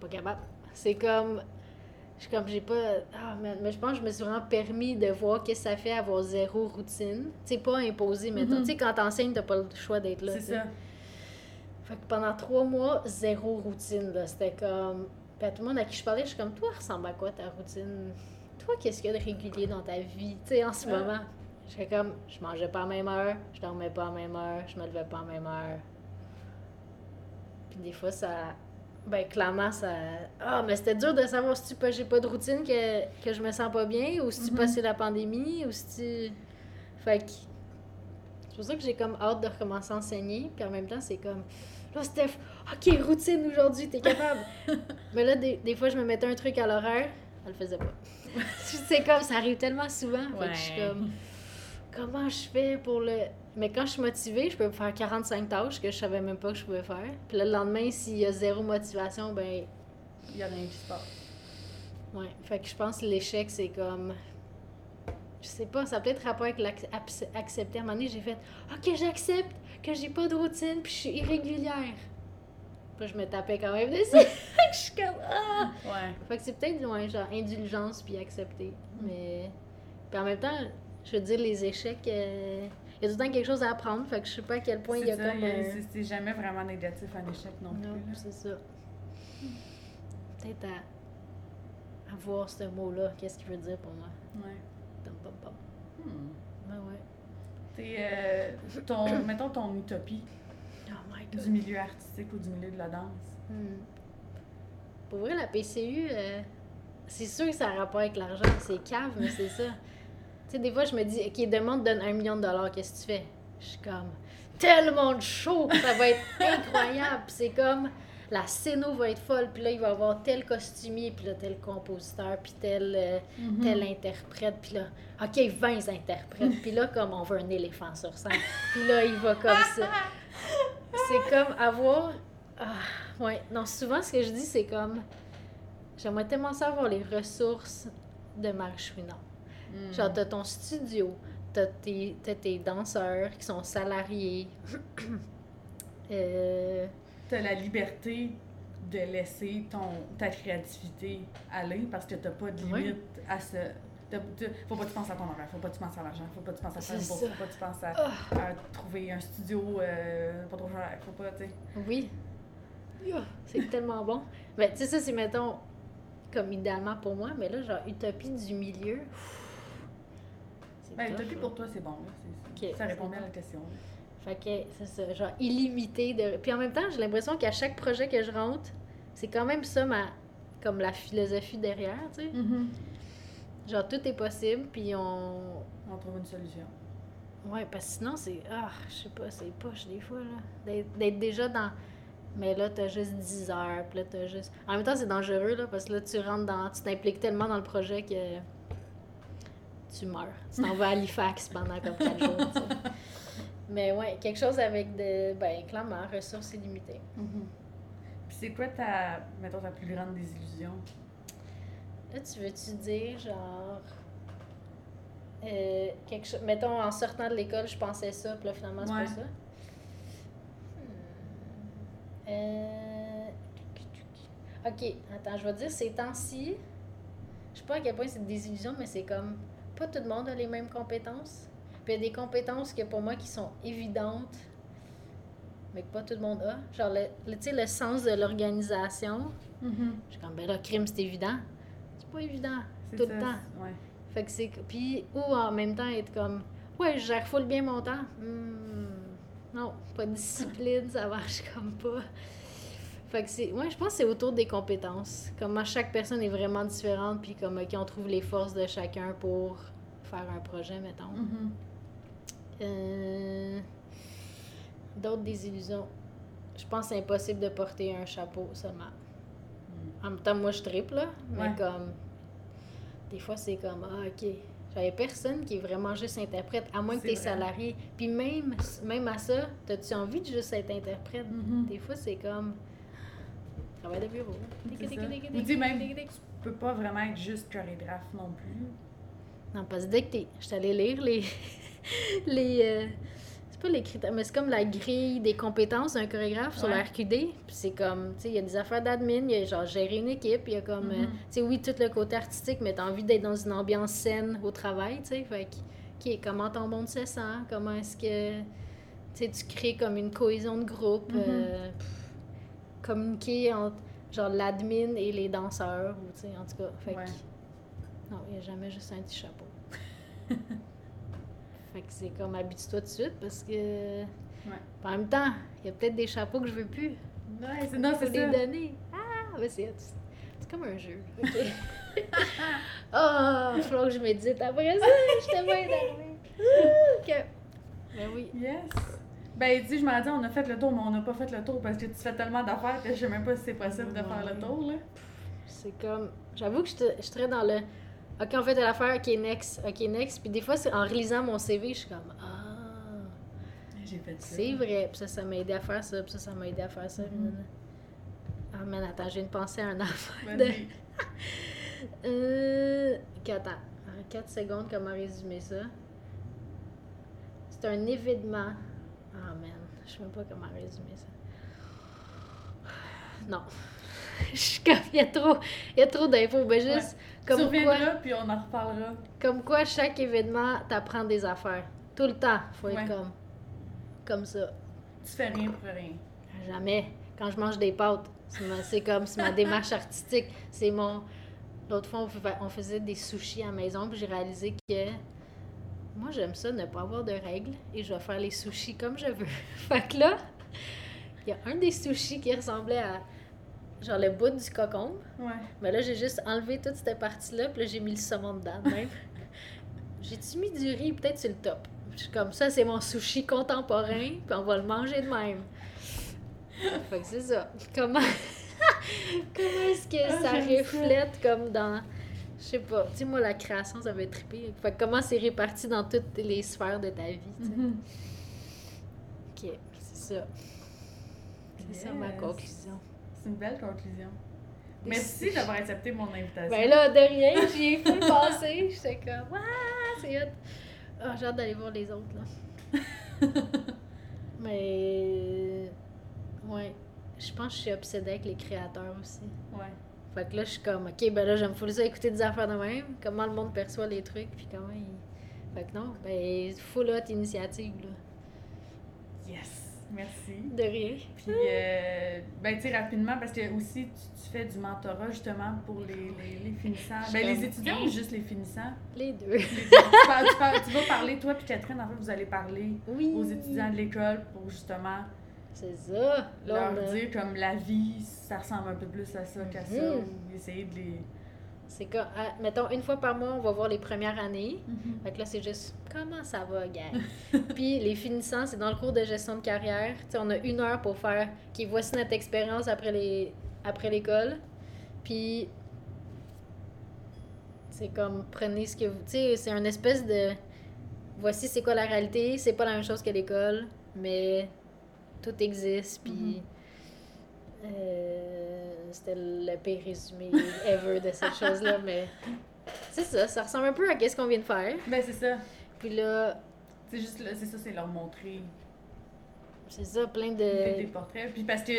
pas capable. C'est comme... Je suis comme, j'ai pas... Ah, mais je pense que je me suis vraiment permis de voir qu'est-ce que ça fait avoir zéro routine. Tu sais, pas imposé, mettons. Tu sais, quand t'enseignes, t'as pas le choix d'être là. C'est t'sais. Ça. Fait que pendant 3 mois, zéro routine, là. C'était comme... Puis à tout le monde à qui je parlais, je suis comme, toi, ressemble à quoi ta routine? Toi, qu'est-ce qu'il y a de régulier dans ta vie? Tu sais, en ce moment, je fais comme, je mangeais pas à la même heure, je dormais pas à la même heure, je me levais pas à la même heure. Puis des fois, ça. Ben, clairement, ça. Ah, mais c'était dur de savoir si tu j'ai pas de routine que je me sens pas bien, ou si tu passais la pandémie, ou si tu. Fait que. C'est pour ça que j'ai comme hâte de recommencer à enseigner, puis en même temps, c'est comme. Là, Steph, OK, routine aujourd'hui, t'es capable. Mais là, des fois, je me mettais un truc à l'horaire, elle le faisait pas. C'est comme, ça arrive tellement souvent. Fait que je suis comme, comment je fais pour le... Mais quand je suis motivée, je peux faire 45 tâches que je savais même pas que je pouvais faire. Puis là, le lendemain, s'il y a zéro motivation, ben il y a rien qui se passe. Ouais, fait que je pense que l'échec, c'est comme... Je sais pas, ça a peut-être rapport avec l'accepter. À un moment donné, j'ai fait « OK, j'accepte que j'ai pas de routine puis je suis irrégulière. » Puis je me tapais quand même dessus. Je suis comme « Ah! » Ouais. Fait que c'est peut-être loin, genre indulgence puis accepter. Mais... Puis en même temps, je veux dire, les échecs, il y a tout le temps quelque chose à apprendre. Fait que je sais pas à quel point il y a ça, comme... C'est jamais vraiment négatif un échec non plus. C'est ça. Peut-être à voir ce mot-là, qu'est-ce qu'il veut dire pour moi. Ouais. Ben ouais. Mettons ton utopie du milieu artistique ou du milieu de la danse. Pour vrai, la PCU, c'est sûr que ça a rapport avec l'argent, c'est cave, mais c'est ça. Tu sais, des fois, je me dis, OK, demande, donne $1 million, qu'est-ce que tu fais? Je suis comme, tellement de shows, ça va être incroyable. Puis c'est comme, la scéno va être folle, puis là, il va y avoir tel costumier, puis là, tel compositeur, puis tel interprète, puis là, OK, 20 interprètes. Puis là, comme, on veut un éléphant sur scène. Puis là, il va comme ça. C'est comme avoir... Ah, ouais. Non, souvent, ce que je dis, c'est comme... J'aimerais tellement savoir les ressources de Marie-Chouinard. Genre, t'as ton studio, t'as tes danseurs qui sont salariés. T'as la liberté de laisser ta créativité aller parce que t'as pas de limite à ce... Faut pas que tu penses à ton horaire, faut pas que tu penses à l'argent, faut pas que tu penses à faire une bourse, faut pas que tu penses à trouver un studio pas trop cher, faut pas, tu sais. Oui. C'est tellement bon. Ben, tu sais, ça, c'est, mettons, comme idéalement pour moi, mais là, genre, utopie du milieu. Ben, utopie pour toi, c'est bon. Okay, ça répond bien à la question. Fait que, c'est ça, genre, illimité. Puis en même temps, j'ai l'impression qu'à chaque projet que je rentre, c'est quand même ça, comme la philosophie derrière, tu sais. Mm-hmm. Genre, tout est possible, puis on trouve une solution. Ouais, parce que sinon, c'est... Ah, je sais pas, c'est poche des fois, là. D'être déjà dans... Mais là, t'as juste 10 heures, puis là, t'as juste... En même temps, c'est dangereux, là, parce que là, tu t'impliques tellement dans le projet que tu meurs. Tu t'en vas à Halifax pendant comme 4 jours, tu sais. Mais ouais, quelque chose avec clairement, ressources illimitées. Mm-hmm. Puis c'est quoi ta plus grande désillusion? Là, tu veux-tu dire, genre... quelque chose... Mettons, en sortant de l'école, je pensais ça, puis là, finalement, c'est pas ça. OK, attends, je vais dire ces temps-ci, je sais pas à quel point c'est une désillusion, mais c'est comme pas tout le monde a les mêmes compétences. Puis il y a des compétences que pour moi qui sont évidentes, mais que pas tout le monde a. Genre, tu sais, le sens de l'organisation. Mm-hmm. Je suis comme, ben là, crime, c'est évident. C'est pas évident, c'est tout ça, le temps. Ouais. Fait que c'est. Puis, ou en même temps, être comme, ouais, je gère full bien mon temps. Non, pas de discipline, ça marche comme pas. Fait que c'est... Ouais, je pense que c'est autour des compétences. Comment chaque personne est vraiment différente, puis comme, OK, on trouve les forces de chacun pour faire un projet, mettons. Mm-hmm. D'autres désillusions. Je pense que c'est impossible de porter un chapeau seulement. En même temps, moi, je tripe, là. Mais comme... Des fois, c'est comme, ah, OK... Il y a personne qui est vraiment juste interprète, à moins que tu es salarié. Puis même à ça, t'as-tu envie de juste être interprète? Mm-hmm. Des fois, c'est comme... Travail de bureau. Ou dis même, tu peux pas vraiment être juste chorégraphe non plus. Non, parce que dès que t'es... Je suis allée lire les c'est pas les critères, mais c'est comme la grille des compétences d'un chorégraphe sur la RQD. Puis c'est comme, tu sais, il y a des affaires d'admin, il y a genre gérer une équipe, il y a comme, tu sais, oui, tout le côté artistique, mais t'as envie d'être dans une ambiance saine au travail, tu sais. Fait que, OK, comment ton monde se sent? Comment est-ce que, tu sais, tu crées comme une cohésion de groupe, communiquer entre, genre, l'admin et les danseurs, ou tu sais, en tout cas. Fait que, non, il n'y a jamais juste un petit chapeau. Fait que c'est comme, habitue-toi tout de suite, parce que... En même temps, il y a peut-être des chapeaux que je veux plus. Ouais, c'est... Non, c'est des données. Ah! Ben c'est comme un jeu. OK. Il faut que je médite après ça. J'étais bien dormie. OK. Ben oui. Yes. Ben, dis, je m'en dis, on a fait le tour, mais on n'a pas fait le tour, parce que tu fais tellement d'affaires que je sais même pas si c'est possible de faire le tour, là. C'est comme... J'avoue que je serais dans le... OK, on fait de l'affaire, OK, next. Puis des fois, c'est en relisant mon CV, je suis comme, j'ai fait ça. C'est vrai. Puis ça m'a aidé à faire ça. Puis ça m'a aidé à faire ça. Mm-hmm. Ah, man, attends, j'ai une pensée à un affaire de... Attends, en 4 secondes, comment résumer ça? C'est un événement. Ah, man, je sais même pas comment résumer ça. Non. Je suis comme, il y a trop d'infos. Ben juste... Comme tu reviendras, puis on en reparlera. Comme quoi, chaque événement, t'apprends des affaires. Tout le temps, faut être comme ça. Tu fais rien pour rien. Jamais. Quand je mange des pâtes, c'est ma démarche artistique. C'est mon... L'autre fois, on faisait des sushis à la maison, puis j'ai réalisé que... Moi, j'aime ça, ne pas avoir de règles, et je vais faire les sushis comme je veux. Fait que là, il y a un des sushis qui ressemblait à... Genre le bout du cocombe. Ouais. Mais là, j'ai juste enlevé toute cette partie-là, puis là, j'ai mis le saumon dedans, même. J'ai-tu mis du riz, peut-être, sur le top? Puis comme ça, c'est mon sushi contemporain, puis on va le manger de même. Fait que c'est ça. Comment est-ce que ça reflète ça. Comme dans... Je sais pas. Tu sais, moi, la création, ça m'a trippé. Fait que comment c'est réparti dans toutes les sphères de ta vie, tu sais. Mm-hmm. OK, c'est ça. C'est ça ma conclusion. C'est une belle conclusion. Merci d'avoir accepté mon invitation. Ben là, de rien, j'y ai fou passé. J'étais comme, waouh, c'est hot. Oh, j'ai hâte d'aller voir les autres, là. Mais... Ouais. Je pense que je suis obsédée avec les créateurs aussi. Ouais. Fait que là, je suis comme, OK, ben là, j'aime fou ça écouter des affaires de même, comment le monde perçoit les trucs, puis comment il... Fait que non, ben, full hot initiative, là. Yes! Merci. De rien. Puis, ben, tu sais, rapidement, parce que aussi, tu fais du mentorat, justement, pour les finissants. Ben, les étudiants ou juste les finissants? Les deux. Tu vas parler, toi puis Catherine, en fait, vous allez parler aux étudiants de l'école pour, justement, c'est ça. Leur dire, comme, la vie, ça ressemble un peu plus à ça qu'à ça, ou essayer de les... C'est comme, mettons, une fois par mois, on va voir les premières années. Fait que là, c'est juste, comment ça va, gars? Puis les finissants, c'est dans le cours de gestion de carrière. Tu sais, on a une heure pour faire, OK, voici notre expérience après l'école. Puis, c'est comme, prenez ce que vous... Tu sais, c'est une espèce de, voici c'est quoi la réalité. C'est pas la même chose que l'école, mais tout existe, puis... c'était le pire résumé ever de cette chose-là, mais c'est ça, ça ressemble un peu à qu'est-ce qu'on vient de faire. Ben, c'est ça. Puis là... C'est juste, là, c'est ça, c'est leur montrer... C'est ça, plein de... Des portraits, puis parce que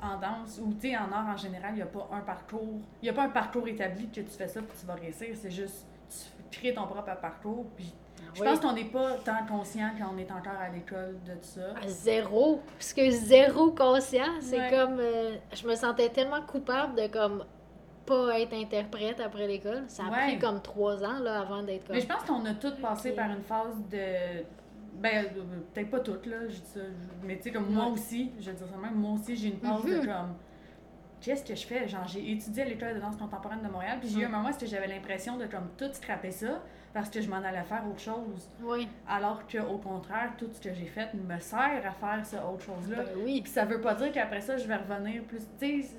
en danse, ou tu sais, en art en général, il n'y a pas un parcours... Il n'y a pas un parcours établi que tu fais ça, puis tu vas réussir, c'est juste, tu crées ton propre parcours, puis... Je pense qu'on n'est pas tant conscient quand on est encore à l'école de tout ça. À zéro! Parce que zéro conscient, c'est comme... je me sentais tellement coupable de comme pas être interprète après l'école. Ça a pris comme 3 ans là, avant d'être comme... Mais je pense qu'on a toutes passé par une phase de... Ben, peut-être pas toutes, là, je dis ça. Mais tu sais, comme moi aussi, je dis ça même, moi aussi, j'ai une phase de comme... Qu'est-ce que je fais? Genre, j'ai étudié à l'école de danse contemporaine de Montréal, puis j'ai eu un moment où j'avais l'impression de comme tout scraper ça, parce que je m'en allais faire autre chose. Oui. Alors qu'au contraire, tout ce que j'ai fait me sert à faire cette autre chose-là. Ben oui. Puis ça veut pas dire qu'après ça, je vais revenir plus... Tu sais,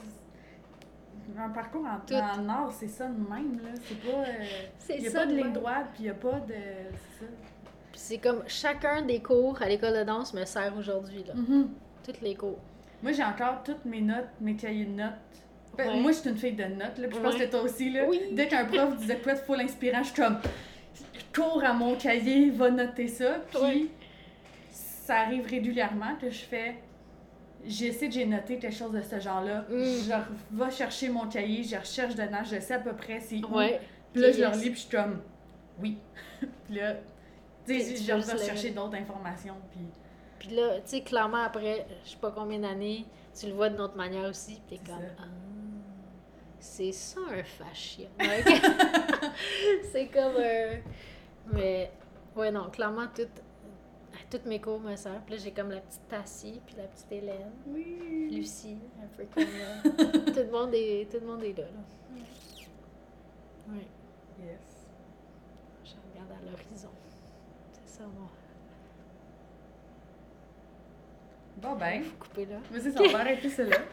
un parcours en art, c'est ça de même, là. C'est pas... Il n'y a pas de ligne droite, puis il n'y a pas de... C'est ça. Puis c'est comme chacun des cours à l'école de danse me sert aujourd'hui, là. Mm-hmm. Toutes les cours. Moi, j'ai encore toutes mes notes, mes cahiers de notes. Ben, moi, je suis une fille de notes, là, puis je pense que toi aussi, là. Oui. Dès qu'un prof disait quoi de full inspirant, je suis comme... Cours à mon cahier, va noter ça, puis ça arrive régulièrement que je fais... J'essaie de j'ai noté quelque chose de ce genre-là, je vais chercher mon cahier, je recherche dedans, je sais à peu près c'est où, puis là je le relis, puis je suis comme, puis là, tu sais, je vais chercher d'autres informations, puis... Puis là, tu sais, clairement après, je sais pas combien d'années, tu le vois d'une autre manière aussi, puis t'es comme... C'est ça un fascia. C'est comme un... Mais, ouais, non, clairement, toutes mes cours me servent. Puis là, j'ai comme la petite Tassie, puis la petite Hélène. Oui. Lucie, un peu comme là. Tout le monde est là. Oui. Yes. Je regarde à l'horizon. C'est ça, moi. Bon, ben. Faut couper là. Mais c'est ça, on va arrêter cela.